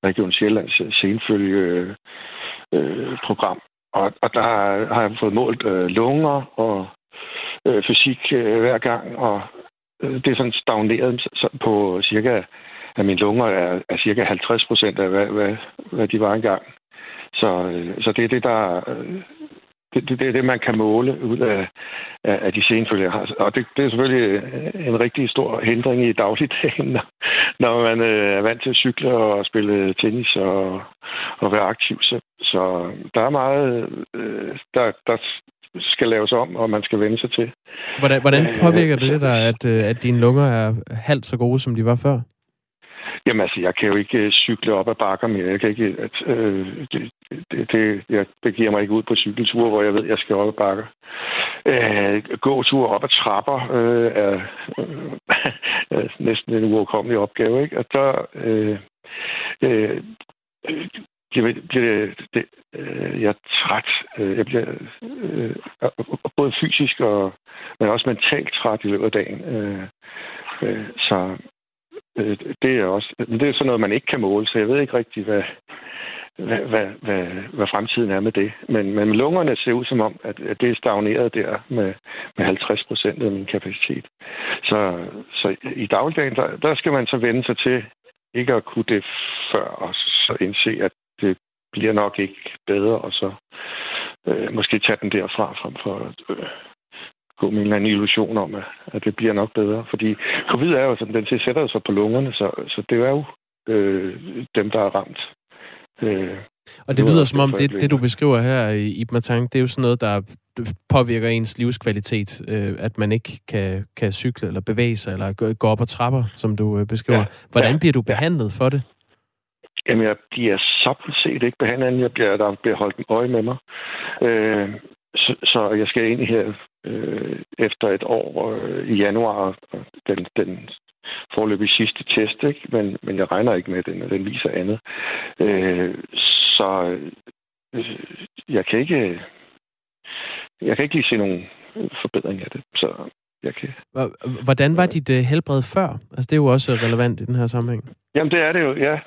Region Sjællands senfølgeprogram. Øh, og, og der har jeg fået målt øh, lunger og øh, fysik øh, hver gang, og øh, det er sådan stagneret på cirka, at mine lunger er, er cirka halvtreds procent af, hvad, hvad, hvad de var engang. Så, så det er det, der, det, det, det, det, man kan måle ud af, af de senfølger. Og det, det er selvfølgelig en rigtig stor hindring i dagligdagen, når, når man er vant til at cykle og spille tennis og, og være aktiv. Så, så der er meget, der, der skal laves om, og man skal vende sig til. Hvordan, hvordan påvirker det dig, at, at dine lunger er halvt så gode, som de var før? Jamen altså, jeg kan jo ikke cykle op ad bakker mere. Jeg kan ikke, at, øh, det, det, det, jeg begiver mig ikke ud på cykelture, hvor jeg ved, at jeg skal op ad bakker. Øh, gåture op ad trapper øh, er, øh, er næsten en uoverkommelig opgave, ikke? Og der... Øh, øh, Det, det, det, jeg er træt. Jeg bliver øh, både fysisk, og, men også mentalt træt i løbet af dagen. Øh, øh, så... Det er også, det er sådan noget, man ikke kan måle, så jeg ved ikke rigtig, hvad, hvad, hvad, hvad, hvad fremtiden er med det. Men, men lungerne ser ud som om, at, at det er stagneret der med, med halvtreds procent af min kapacitet. Så, så i dagligdagen, der, der skal man så vende sig til ikke at kunne det før, og så indse, at det bliver nok ikke bedre, og så øh, måske tage den derfra frem for at øh, gå med en eller anden illusion om, at det bliver nok bedre. Fordi covid er jo sådan, den sætter sig på lungerne, så, så det er jo øh, dem, der er ramt. Øh, og det lyder som om, det, det du beskriver her i Ib Martin, det er jo sådan noget, der påvirker ens livskvalitet, øh, at man ikke kan, kan cykle eller bevæge sig, eller gå op ad trapper, som du øh, beskriver. Ja. Hvordan ja. bliver du behandlet for det? Jamen, jeg bliver samlet set ikke behandlet, jeg bliver, der bliver holdt øje med mig. Øh, så, så jeg skal ind her efter et år øh, i januar, den, den foreløbig sidste test, ikke? Men, men jeg regner ikke med den, og den viser andet. Øh, så øh, jeg kan ikke... jeg kan ikke lige se nogen forbedring af det, så jeg kan... Hvordan var dit helbred før? Altså, det er jo også relevant i den her sammenhæng. Jamen, det er det jo, ja.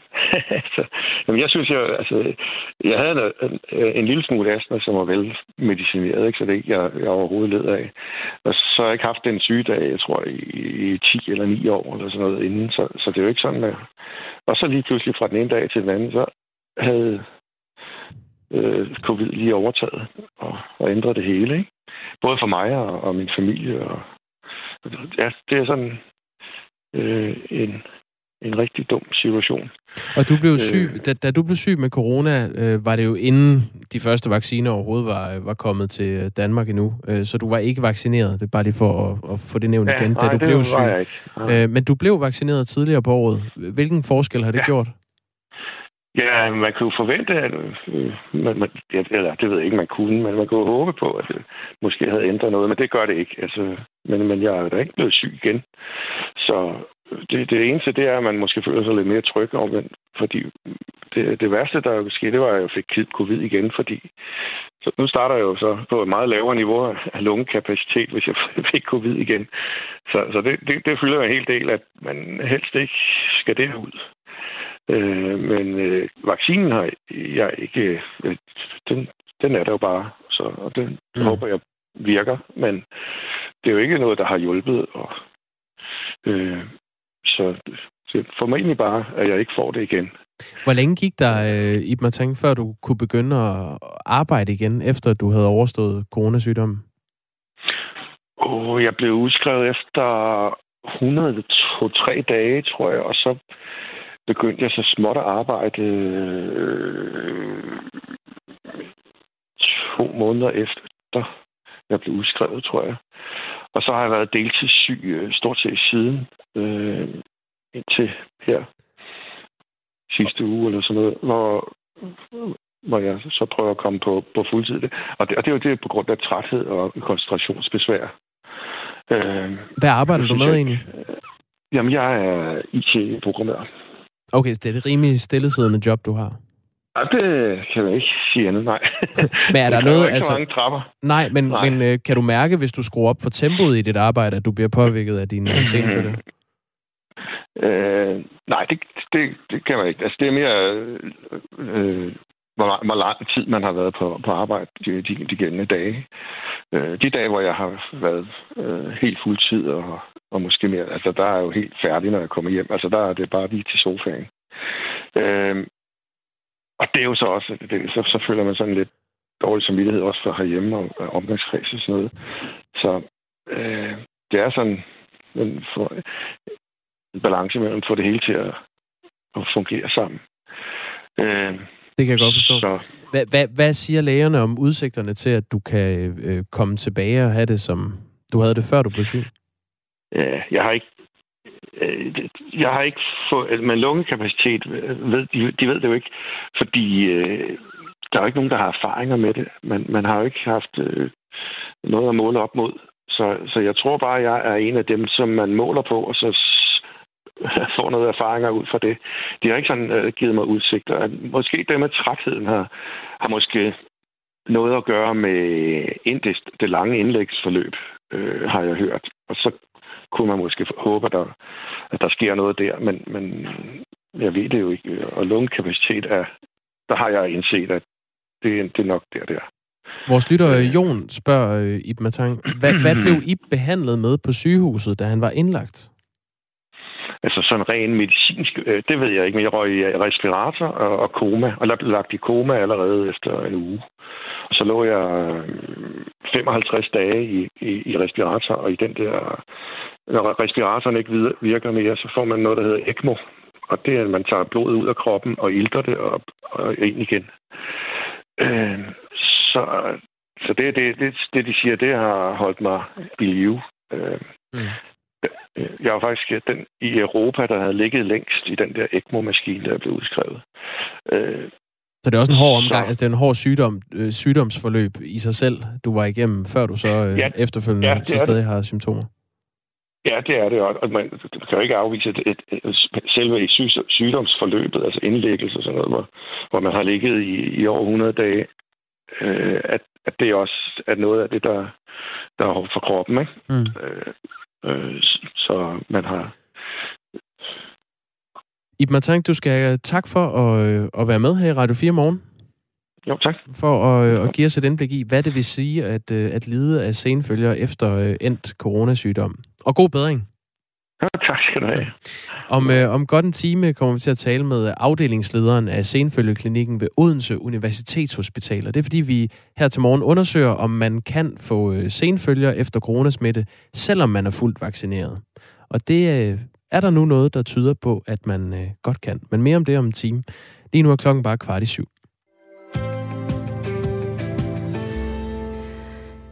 altså, jamen, jeg synes jo, altså, jeg havde en, en lille smule astma, som var velmedicineret, ikke? Så det ikke jeg, jeg overhovedet led af. Og så har jeg ikke haft den sygedag, jeg tror, i, i ti eller ni år, eller sådan noget inden, så, så det er jo ikke sådan, at... Og så lige pludselig fra den ene dag til den anden, så havde... covid lige overtaget og, og ændre det hele, ikke? Både for mig og, og min familie. Og, ja, det er sådan øh, en, en rigtig dum situation. Og du blev syg, øh, da, da du blev syg med corona, øh, var det jo inden de første vacciner overhovedet var, var kommet til Danmark endnu, øh, så du var ikke vaccineret. Det er bare lige for at, at få det nævnt ja, igen, da nej, du det blev syg. Ja. Øh, men du blev vaccineret tidligere på året. Hvilken forskel har det ja. gjort? Ja, man kunne forvente, at man, man, eller det ved jeg ikke, man kunne, men man kunne håbe på, at det måske havde ændret noget, men det gør det ikke. Altså, men, men jeg er da ikke blevet syg igen. Så det, det eneste, det er, at man måske føler sig lidt mere tryg over, fordi det, det værste, der jo skete, det var, at jeg fik covid igen, fordi så nu starter jeg jo så på et meget lavere niveau af lungekapacitet, hvis jeg fik covid igen. Så, så det, det, det fylder en hel del, at man helst ikke skal det ud. Øh, men øh, vaccinen har jeg ikke... Øh, den, den er der jo bare, så, og den mm. håber jeg virker, men det er jo ikke noget, der har hjulpet. Og, øh, så det er formentlig bare, at jeg ikke får det igen. Hvor længe gik der, øh, Ib Martin, før du kunne begynde at arbejde igen, efter du havde overstået coronasygdommen? Åh, oh, jeg blev udskrevet efter et hundrede og tre dage, tror jeg, og så... begyndte jeg så småt at arbejde øh, to måneder efter jeg blev udskrevet, tror jeg. Og så har jeg været deltidssyg øh, stort set siden øh, indtil her sidste uge eller sådan noget, hvor, hvor jeg så prøver at komme på, på fuldtid. Og det, og det er jo det på grund af træthed og koncentrationsbesvær. Øh, Hvad arbejder du med jeg, egentlig? Øh, jamen, jeg er I T-programmør. Okay, så det er et rimelig stillesiddende job, du har. Ja, det kan jeg ikke sige andet, nej. Men er der noget, ikke altså... mange trapper. Nej, men, nej. men øh, kan du mærke, hvis du skruer op for tempoet i dit arbejde, at du bliver påvirket af dine senfølger? Øh, nej, det, det, det kan man ikke. Altså, det er mere, øh, hvor, hvor lang tid man har været på, på arbejde de, de, de gældende dage. Øh, de dage, hvor jeg har været øh, helt fuldtid og... og måske mere, altså der er jo helt færdig, når jeg kommer hjem. Altså der er det bare lige til sofaen. Øhm, og det er jo så også, det, så, så føler man sådan lidt dårlig samvittighed også fra herhjemme og, og omgangskreds og sådan noget. Så øh, det er sådan en, for, en balance mellem at få det hele til at, at fungere sammen. Øhm, Det kan jeg godt forstå. Hvad, hvad, hvad siger lægerne om udsigterne til, at du kan øh, komme tilbage og have det, som du havde det før du blev syg? Jeg har ikke, jeg har ikke fået, men lungekapacitet, ved, de ved det jo ikke, fordi øh, der er jo ikke nogen, der har erfaringer med det. Man, man har jo ikke haft øh, noget at måle op mod. Så, så jeg tror bare, at jeg er en af dem, som man måler på, og så får noget erfaringer ud fra det. De har ikke sådan øh, givet mig udsigter. Måske det med trætheden har, har måske noget at gøre med indlæg, det lange indlægsforløb, øh, har jeg hørt. Og så kunne man måske håbe, at der, at der sker noget der, men, men jeg ved det jo ikke. Og lungekapacitet er, der har jeg indset, at det, det er nok der, der. Vores lytter Jon spørger Ib Martin, hvad, hvad blev Ib behandlet med på sygehuset, da han var indlagt? Altså sådan ren medicinsk, øh, det ved jeg ikke, men jeg røg i respirator og, og koma, og lagt i koma allerede efter en uge. Og så lå jeg femoghalvtreds dage i, i, i respirator, og i den der, når respiratoren ikke virker mere, så får man noget, der hedder ECMO. Og det er, at man tager blodet ud af kroppen og ilter det op og ind igen. Øh, så så det, det, det, det, de siger, det har holdt mig i live. Øh, mm. Jeg var faktisk den i Europa, der havde ligget længst i den der ECMO-maskine, der blev udskrevet. Øh, så det er også en hård omgang, så, altså det er en hård sygdom, øh, sygdomsforløb i sig selv, du var igennem, før du så øh, ja, efterfølgende ja, så stadig det. Har symptomer? Ja, det er det, og man kan jo ikke afvise et, et, et, selve et syg, sygdomsforløbet, altså indlæggelse og sådan noget, hvor, hvor man har ligget i, i over hundrede dage, øh, at, at det også er noget af det, der, der er hårdt for kroppen, ikke? Mm. Øh, øh, så man har... Ib Martin, du skal have tak for at, at være med her i Radio fire morgen. Jo, tak. For at, at give os et indblik i, hvad det vil sige at, at lide af senfølger efter endt coronasygdom. Og god bedring. Ja, tak skal du have. Om, øh, om godt en time kommer vi til at tale med afdelingslederen af Senfølge klinikken ved Odense Universitetshospital. Og det er fordi, vi her til morgen undersøger, om man kan få senfølger efter coronasmitte, selvom man er fuldt vaccineret. Og det øh, er der nu noget, der tyder på, at man øh, godt kan. Men mere om det om en time. Lige nu er klokken bare kvart i syv.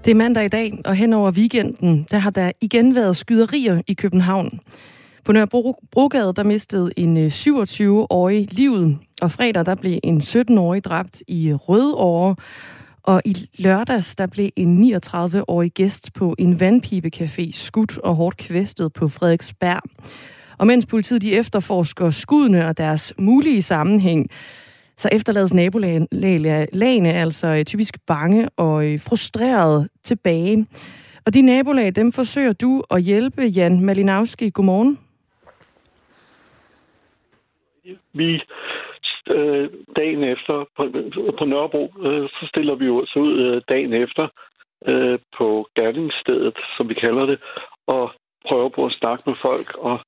Det er mandag i dag, og hen over weekenden, der har der igen været skyderier i København. På Nørrebro Brogade, der mistede en syvogtyve-årig livet, og fredag, der blev en sytten-årig dræbt i Rødovre, og i lørdags, der blev en niogtredive-årig gæst på en vandpibecafé skudt og hårdt kvæstet på Frederiksberg. Og mens politiet de efterforsker skuddene og deres mulige sammenhæng, så efterlades nabolagene altså typisk bange og frustreret tilbage. Og de nabolag, dem forsøger du at hjælpe, Jan Malinowski. Godmorgen. Vi, øh, dagen efter, på, på Nørrebro, øh, så stiller vi jo så ud øh, dagen efter øh, på gerningsstedet, som vi kalder det, og prøver på at snakke med folk og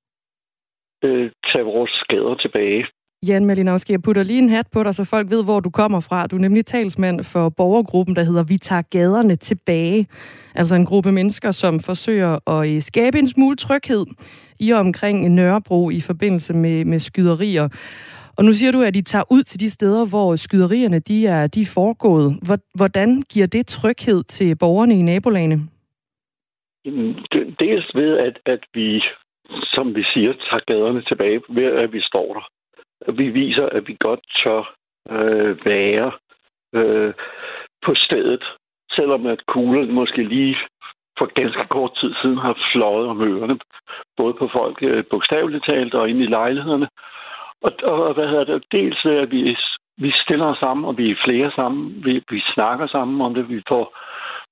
øh, tage vores skader tilbage. Jan Malinowski, jeg putter lige en hat på dig, så folk ved, hvor du kommer fra. Du er nemlig talsmand for borgergruppen, der hedder Vi tager gaderne tilbage. Altså en gruppe mennesker, som forsøger at skabe en smule tryghed i og omkring Nørrebro i forbindelse med, med skyderier. Og nu siger du, at I tager ud til de steder, hvor skyderierne de er, de er foregået. Hvordan giver det tryghed til borgerne i nabolagene? Dels ved, at, at vi, som vi siger, tager gaderne tilbage, ved at vi står der. Vi viser, at vi godt tør øh, være øh, på stedet, selvom at kuglerne måske lige for ganske kort tid siden har fløjet om ørerne, både på folk øh, bogstaveligt talt og inde i lejlighederne. Og, og hvad hedder det? Dels er, at vi, vi stiller os sammen, og vi er flere sammen. Vi, vi snakker sammen om det. Vi får,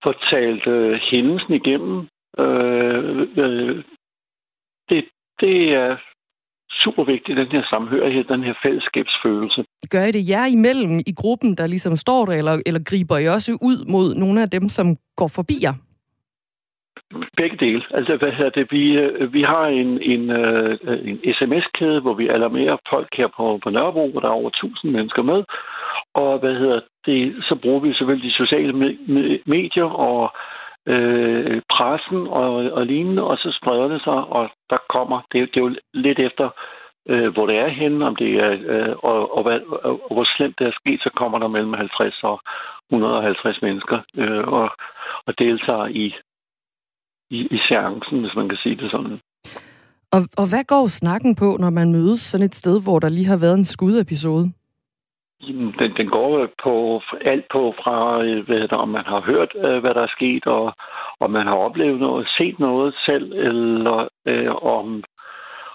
får talt øh, hændelsen igennem. Øh, øh, det, det er... super vigtigt, den her samhørighed, den her fællesskabsfølelse. Gør I det jer imellem i gruppen, der ligesom står der, eller, eller griber I også ud mod nogle af dem, som går forbi jer? Begge dele. Altså, hvad hedder det? Vi, vi har en, en, en sms-kæde, hvor vi alarmerer folk her på, på Nørrebro, hvor der er over tusind mennesker med. Og hvad hedder det? Så bruger vi selvfølgelig de sociale medier og Øh, pressen og, og lignende, og så spreder det sig, og der kommer, det, det er jo lidt efter, øh, hvor det er henne, om det er, øh, og, og, hvad, og hvor slemt det er sket, så kommer der mellem halvtreds og et hundrede og halvtreds mennesker øh, og, og deltager i, i, i seancen, hvis man kan sige det sådan. Og, og hvad går snakken på, når man mødes sådan et sted, hvor der lige har været en skudepisode? Den, den går på alt på fra, hvad der, om man har hørt, hvad der er sket, og om man har oplevet noget, set noget selv, eller øh, om,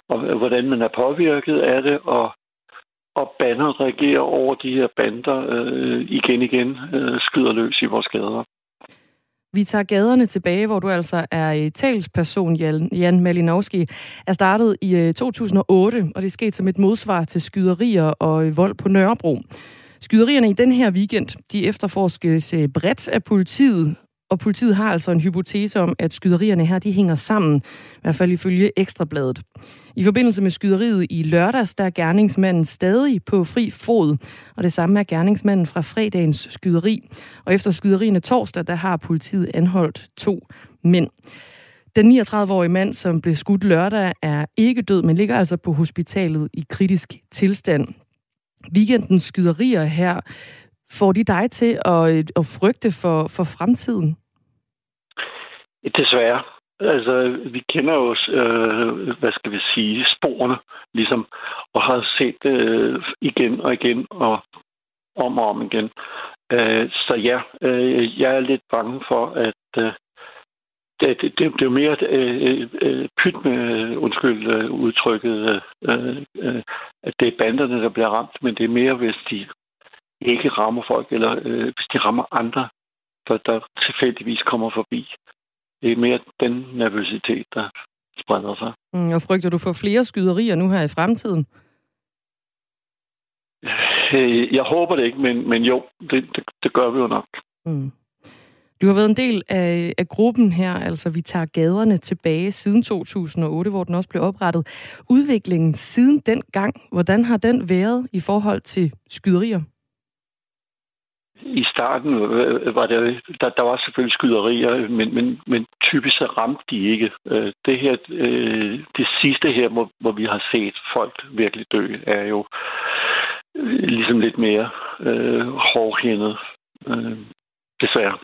om hvordan man er påvirket af det, og, og bander reagerer over de her bander øh, igen igen, øh, skyder løs i vores gader. Vi tager gaderne tilbage, hvor du altså er talsperson, Jan Malinowski, er startet i to tusind og otte, og det skete som et modsvar til skyderier og vold på Nørrebro. Skyderierne i den her weekend, de efterforskes bredt af politiet, og politiet har altså en hypotese om, at skyderierne her, de hænger sammen, i hvert fald ifølge Ekstrabladet. I forbindelse med skyderiet i lørdags, der er gerningsmanden stadig på fri fod, og det samme er gerningsmanden fra fredagens skyderi. Og efter skyderierne torsdag, der har politiet anholdt to mænd. Den niogtredive-årige mand, som blev skudt lørdag, er ikke død, men ligger altså på hospitalet i kritisk tilstand. Weekendens skyderier her, får de dig til at, at frygte for, for fremtiden? Desværre. Altså, vi kender jo, øh, hvad skal vi sige, sporene, ligesom, og har set det øh, igen og igen, og om og om igen. Øh, så ja, øh, jeg er lidt bange for, at øh, det, det, det er jo mere øh, øh, pyt med, undskyld øh, udtrykket, øh, øh, at det er banderne, der bliver ramt, men det er mere, hvis de ikke rammer folk, eller øh, hvis de rammer andre, der, der tilfældigvis kommer forbi. Det er mere den nervøsitet, der spreder sig. Mm, og frygter du for flere skyderier nu her i fremtiden? Jeg håber det ikke, men, men jo, det, det, det gør vi jo nok. Mm. Du har været en del af, af gruppen her, altså Vi tager gaderne tilbage siden to tusind og otte, hvor den også blev oprettet. Udviklingen siden den gang, hvordan har den været i forhold til skyderier? I starten var det, der, der var selvfølgelig skyderier, men, men, men typisk så ramte de ikke. Det her, det sidste her, hvor, hvor vi har set folk virkelig dø, er jo ligesom lidt mere øh, hårdhændet, øh, desværre.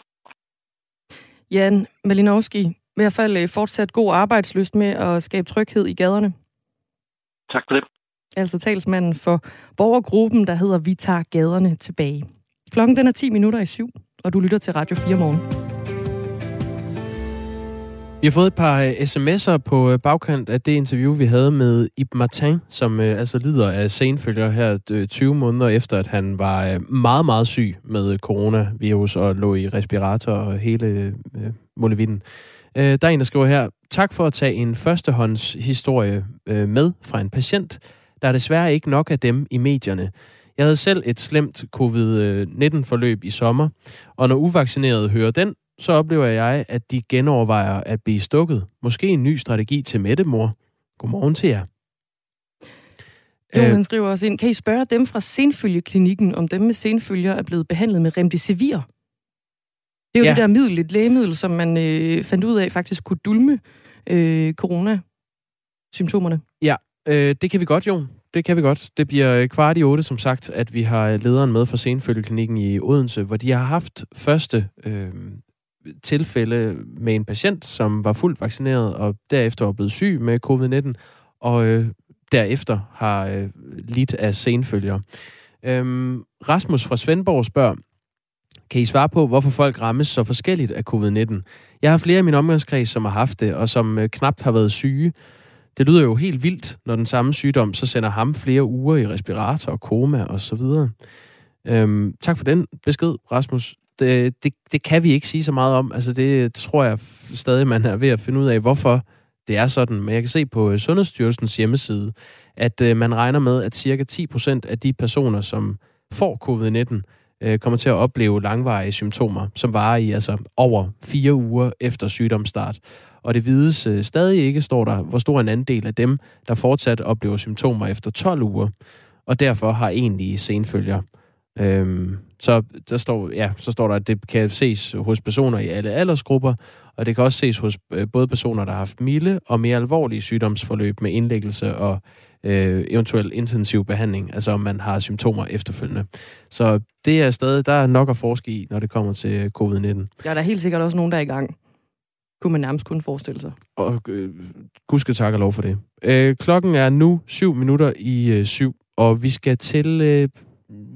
Jan Malinowski, i hvert fald fortsat god arbejdslyst med at skabe tryghed i gaderne. Tak for det. Altså talsmanden for borgergruppen, der hedder Vi tager gaderne tilbage. Klokken den er ti minutter i syv, og du lytter til Radio fire Morgen. Vi har fået et par sms'er på bagkant af det interview, vi havde med Ib Martin, som altså lider af senfølger her tyve måneder efter, at han var meget, meget syg med coronavirus og lå i respirator og hele øh, molevitten. Der er en, der skriver her: tak for at tage en førstehåndshistorie med fra en patient. Der er desværre ikke nok af dem i medierne. Jeg havde selv et slemt covid nitten-forløb i sommer, og når uvaccinerede hører den, så oplever jeg, at de genovervejer at blive stukket. Måske en ny strategi til Mette-mor. Godmorgen til jer. Jo, han skriver også ind: kan I spørge dem fra Senfølge klinikken, om dem med senfølger er blevet behandlet med remdesivir? Det er jo ja. det der middel, et lægemiddel, som man øh, fandt ud af faktisk kunne dulme øh, corona-symptomerne. Ja, øh, det kan vi godt, Jon. Det kan vi godt. Det bliver kvart i otte, som sagt, at vi har lederen med fra Senfølgeklinikken i Odense, hvor de har haft første øh, tilfælde med en patient, som var fuldt vaccineret og derefter var blevet syg med covid nitten, og øh, derefter har øh, lidt af senfølger. Øhm, Rasmus fra Svendborg spørger: kan I svare på, hvorfor folk rammes så forskelligt af covid nitten? Jeg har flere i min omgangskreds, som har haft det, og som øh, knapt har været syge. Det lyder jo helt vildt, når den samme sygdom så sender ham flere uger i respirator og koma og så videre. Øhm, tak for den besked, Rasmus. Det, det, det kan vi ikke sige så meget om. Altså det tror jeg stadig, man er ved at finde ud af, hvorfor det er sådan. Men jeg kan se på Sundhedsstyrelsens hjemmeside, at øh, man regner med, at cirka ti procent af de personer, som får covid nitten, øh, kommer til at opleve langvarige symptomer, som varer i altså over fire uger efter sygdomsstart. Og det vides øh, stadig ikke, står der, hvor stor en andel af dem, der fortsat oplever symptomer efter tolv uger, og derfor har egentlige senfølger. Øhm, så, der står, ja, så står der, at det kan ses hos personer i alle aldersgrupper, og det kan også ses hos øh, både personer, der har haft milde og mere alvorlige sygdomsforløb med indlæggelse og øh, eventuel intensiv behandling, altså om man har symptomer efterfølgende. Så det er stadig, der er nok at forske i, når det kommer til covid nitten. Ja, der er helt sikkert også nogen, der er i gang. Kunne man nærmest kun forestille sig. Og øh, Gud skal takke og lov for det. Øh, klokken er nu syv minutter i øh, syv, og vi skal til øh,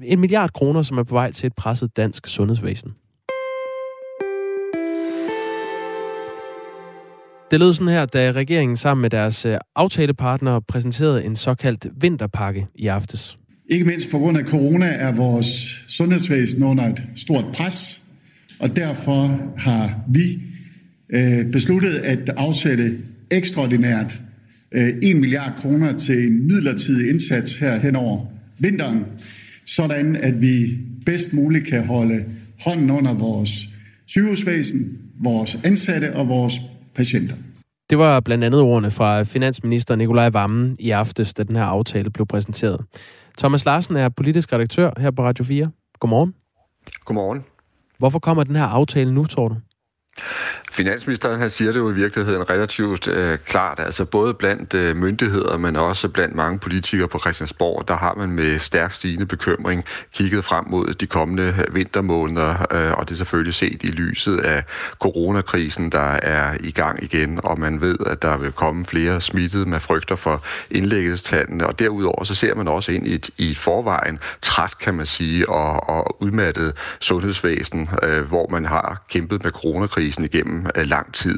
en milliard kroner, som er på vej til et presset dansk sundhedsvæsen. Det lød sådan her, da regeringen sammen med deres øh, aftalepartnere præsenterede en såkaldt vinterpakke i aftes. Ikke mindst på grund af corona er vores sundhedsvæsen under et stort pres, og derfor har vi besluttet at afsætte ekstraordinært en milliard kroner til en midlertidig indsats her hen over vinteren, sådan at vi bedst muligt kan holde hånden under vores sygehusvæsen, vores ansatte og vores patienter. Det var blandt andet ordene fra finansminister Nicolai Wammen i aftes, da den her aftale blev præsenteret. Thomas Larsen er politisk redaktør her på Radio fire. Godmorgen. Godmorgen. Hvorfor kommer den her aftale nu, tror du? Finansministeren, han siger det jo i virkeligheden relativt øh, klart, altså både blandt øh, myndigheder, men også blandt mange politikere på Christiansborg, der har man med stærk stigende bekymring kigget frem mod de kommende vintermåneder, øh, og det er selvfølgelig set i lyset af coronakrisen, der er i gang igen, og man ved, at der vil komme flere smittede, man frygter for indlæggelsestallene, og derudover så ser man også ind i et i forvejen træt, kan man sige, og, og udmattet sundhedsvæsen, øh, hvor man har kæmpet med coronakrisen coronakrisen igennem øh, lang tid.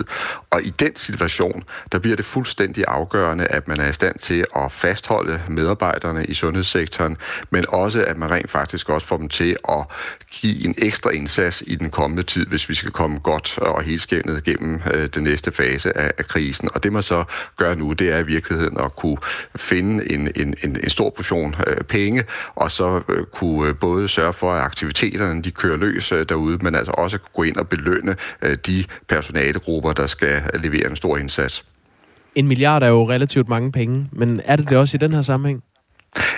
Og i den situation, der bliver det fuldstændig afgørende, at man er i stand til at fastholde medarbejderne i sundhedssektoren, men også at man rent faktisk også får dem til at give en ekstra indsats i den kommende tid, hvis vi skal komme godt og helskævnet gennem øh, den næste fase af, af krisen. Og det man så gør nu, det er i virkeligheden at kunne finde en, en, en, en stor portion øh, penge, og så øh, kunne både sørge for, at aktiviteterne de kører løs øh, derude, men altså også gå ind og belønne øh, de personalegrupper, der skal levere en stor indsats. En milliard er jo relativt mange penge, men er det det også i den her sammenhæng?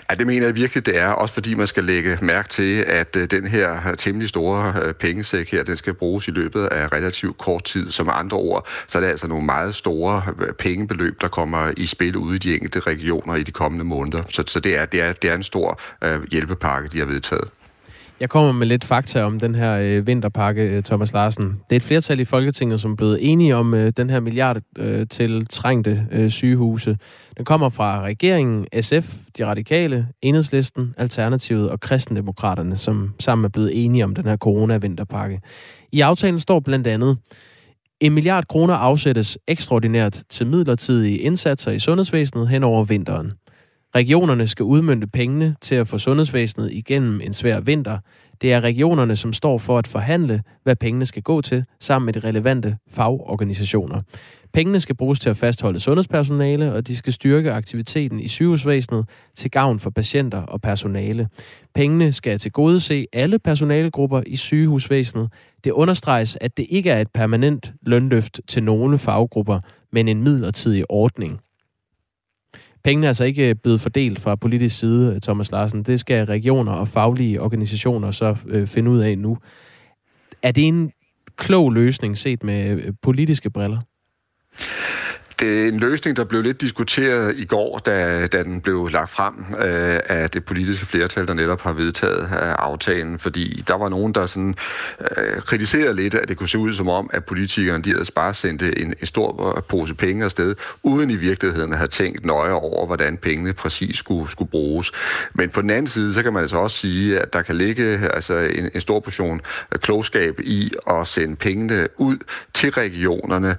Ja, det mener jeg virkelig, det er. Også fordi man skal lægge mærke til, at den her temmelig store pengesæk her, den skal bruges i løbet af relativt kort tid. Som andre ord, så er det altså nogle meget store pengebeløb, der kommer i spil ude i de enkelte regioner i de kommende måneder. Så, så det, er, det, er, det er en stor hjælpepakke, de har vedtaget. Jeg kommer med lidt fakta om den her øh, vinterpakke, øh, Thomas Larsen. Det er et flertal i Folketinget, som er blevet enige om øh, den her milliard øh, til trængte øh, sygehuse. Den kommer fra regeringen, S F, De Radikale, Enhedslisten, Alternativet og Kristendemokraterne, som sammen er blevet enige om den her corona-vinterpakke. I aftalen står blandt andet, en milliard kroner afsættes ekstraordinært til midlertidige indsatser i sundhedsvæsenet hen over vinteren. Regionerne skal udmønte pengene til at få sundhedsvæsenet igennem en svær vinter. Det er regionerne, som står for at forhandle, hvad pengene skal gå til, sammen med de relevante fagorganisationer. Pengene skal bruges til at fastholde sundhedspersonale, og de skal styrke aktiviteten i sygehusvæsenet til gavn for patienter og personale. Pengene skal tilgodese alle personalegrupper i sygehusvæsenet. Det understreges, at det ikke er et permanent lønløft til nogle faggrupper, men en midlertidig ordning. Pengene er altså ikke blevet fordelt fra politisk side, Thomas Larsen. Det skal regioner og faglige organisationer så øh, finde ud af nu. Er det en klog løsning set med øh, politiske briller? Det er en løsning, der blev lidt diskuteret i går, da, da den blev lagt frem øh, af det politiske flertal, der netop har vedtaget af aftalen, fordi der var nogen, der sådan, øh, kritiserede lidt, at det kunne se ud som om, at politikerne de ellers bare sendte en, en stor pose penge afsted, uden i virkeligheden at have tænkt nøje over, hvordan pengene præcis skulle, skulle bruges. Men på den anden side, så kan man altså også sige, at der kan ligge altså, en, en stor portion klogskab i at sende pengene ud til regionerne,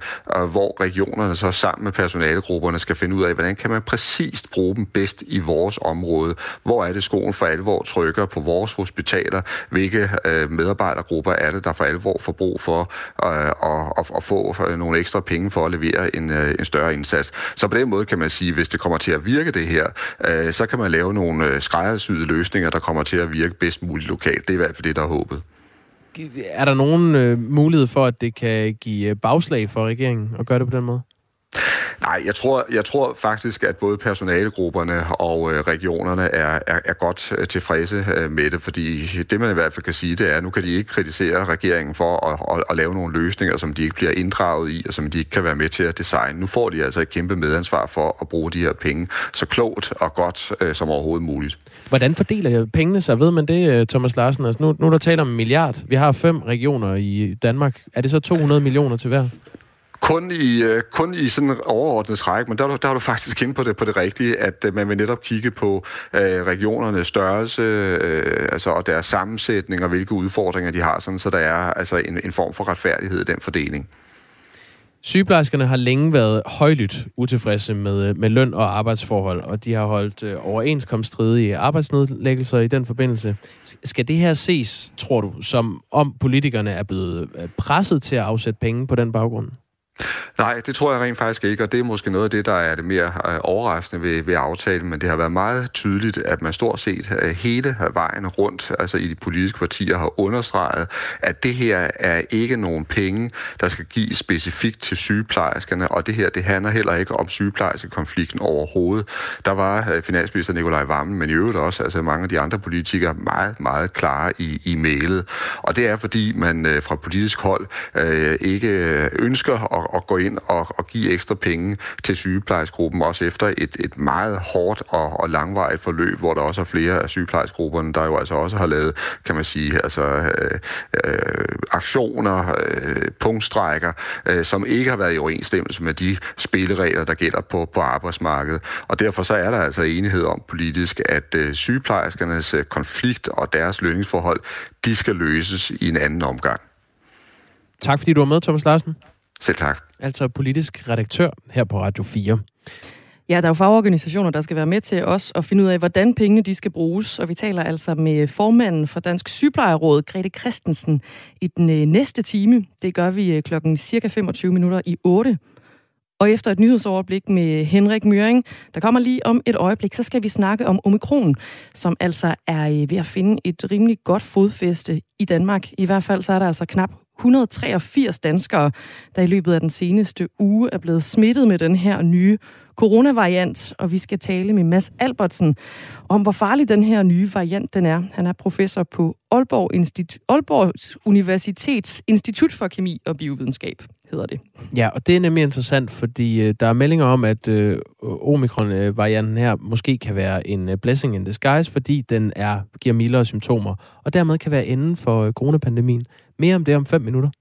hvor regionerne så sammen sammen med personalegrupperne skal finde ud af, hvordan kan man præcist bruge dem bedst i vores område. Hvor er det skoen for alvor trykker på vores hospitaler? Hvilke øh, medarbejdergrupper er det, der for alvor får brug for øh, at, at få nogle ekstra penge for at levere en, øh, en større indsats? Så på den måde kan man sige, at hvis det kommer til at virke det her, øh, så kan man lave nogle skræddersyede løsninger, der kommer til at virke bedst muligt lokalt. Det er i hvert fald det, der er håbet. Er der nogen øh, mulighed for, at det kan give bagslag for regeringen at gøre det på den måde? Nej, jeg tror, jeg tror faktisk, at både personalegrupperne og øh, regionerne er, er, er godt øh, tilfredse øh, med det, fordi det, man i hvert fald kan sige, det er, at nu kan de ikke kritisere regeringen for at, at, at lave nogle løsninger, som de ikke bliver inddraget i, og som de ikke kan være med til at designe. Nu får de altså et kæmpe medansvar for at bruge de her penge så klogt og godt øh, som overhovedet muligt. Hvordan fordeler pengene sig? Ved man det, Thomas Larsen? Altså nu, nu er der tale om en milliard. Vi har fem regioner i Danmark. Er det så to hundrede millioner til hver? Kun i, kun i sådan en overordnet træk, men der er, du, der er du faktisk inde på det, på det rigtige, at man vil netop kigge på øh, regionernes størrelse øh, altså, og deres sammensætning og hvilke udfordringer de har, sådan, så der er altså, en, en form for retfærdighed i den fordeling. Sygeplejerskerne har længe været højlydt utilfredse med, med løn og arbejdsforhold, og de har holdt øh, overenskomststridige arbejdsnedlæggelser i den forbindelse. Skal det her ses, tror du, som om politikerne er blevet presset til at afsætte penge på den baggrund? Nej, det tror jeg rent faktisk ikke, og det er måske noget af det, der er det mere overraskende ved, ved aftalen, men det har været meget tydeligt, at man stort set hele vejen rundt, altså i de politiske partier, har understreget, at det her er ikke nogen penge, der skal gives specifikt til sygeplejerskerne, og det her, det handler heller ikke om sygeplejerskekonflikten overhovedet. Der var finansminister Nicolai Wammen, men i øvrigt også altså mange af de andre politikere, meget, meget klare i, i mailet, og det er, fordi man fra politisk hold øh, ikke ønsker at og gå ind og, og give ekstra penge til sygeplejersgruppen, også efter et, et meget hårdt og, og langvarigt forløb, hvor der også er flere af sygeplejersgrupperne, der jo altså også har lavet, kan man sige, altså øh, øh, aktioner, øh, punktstrækker, øh, som ikke har været i overensstemmelse med de spilleregler, der gælder på, på arbejdsmarkedet. Og derfor så er der altså enighed om politisk, at øh, sygeplejerskernes øh, konflikt og deres lønningsforhold, de skal løses i en anden omgang. Tak fordi du var med, Thomas Larsen. Selv tak. Altså politisk redaktør her på Radio fire. Ja, der er jo fagorganisationer, der skal være med til os at finde ud af, hvordan pengene de skal bruges. Og vi taler altså med formanden for Dansk Sygeplejeråd, Grete Christensen, i den næste time. Det gør vi klokken cirka femogtyve minutter i otte. Og efter et nyhedsoverblik med Henrik Møring, der kommer lige om et øjeblik, så skal vi snakke om omikron, som altså er ved at finde et rimelig godt fodfæste i Danmark. I hvert fald så er der altså knap et hundrede og treogfirs danskere, der i løbet af den seneste uge er blevet smittet med den her nye coronavariant, og vi skal tale med Mads Albertsen om, hvor farlig den her nye variant den er. Han er professor på Aalborg, Institu- Aalborg Universitets Institut for Kemi og Biovidenskab, hedder det. Ja, og det er nemlig interessant, fordi der er meldinger om, at øh, omikron-varianten her måske kan være en blessing in disguise, fordi den er, giver mildere symptomer, og dermed kan være enden for coronapandemien. Mere om det om fem minutter.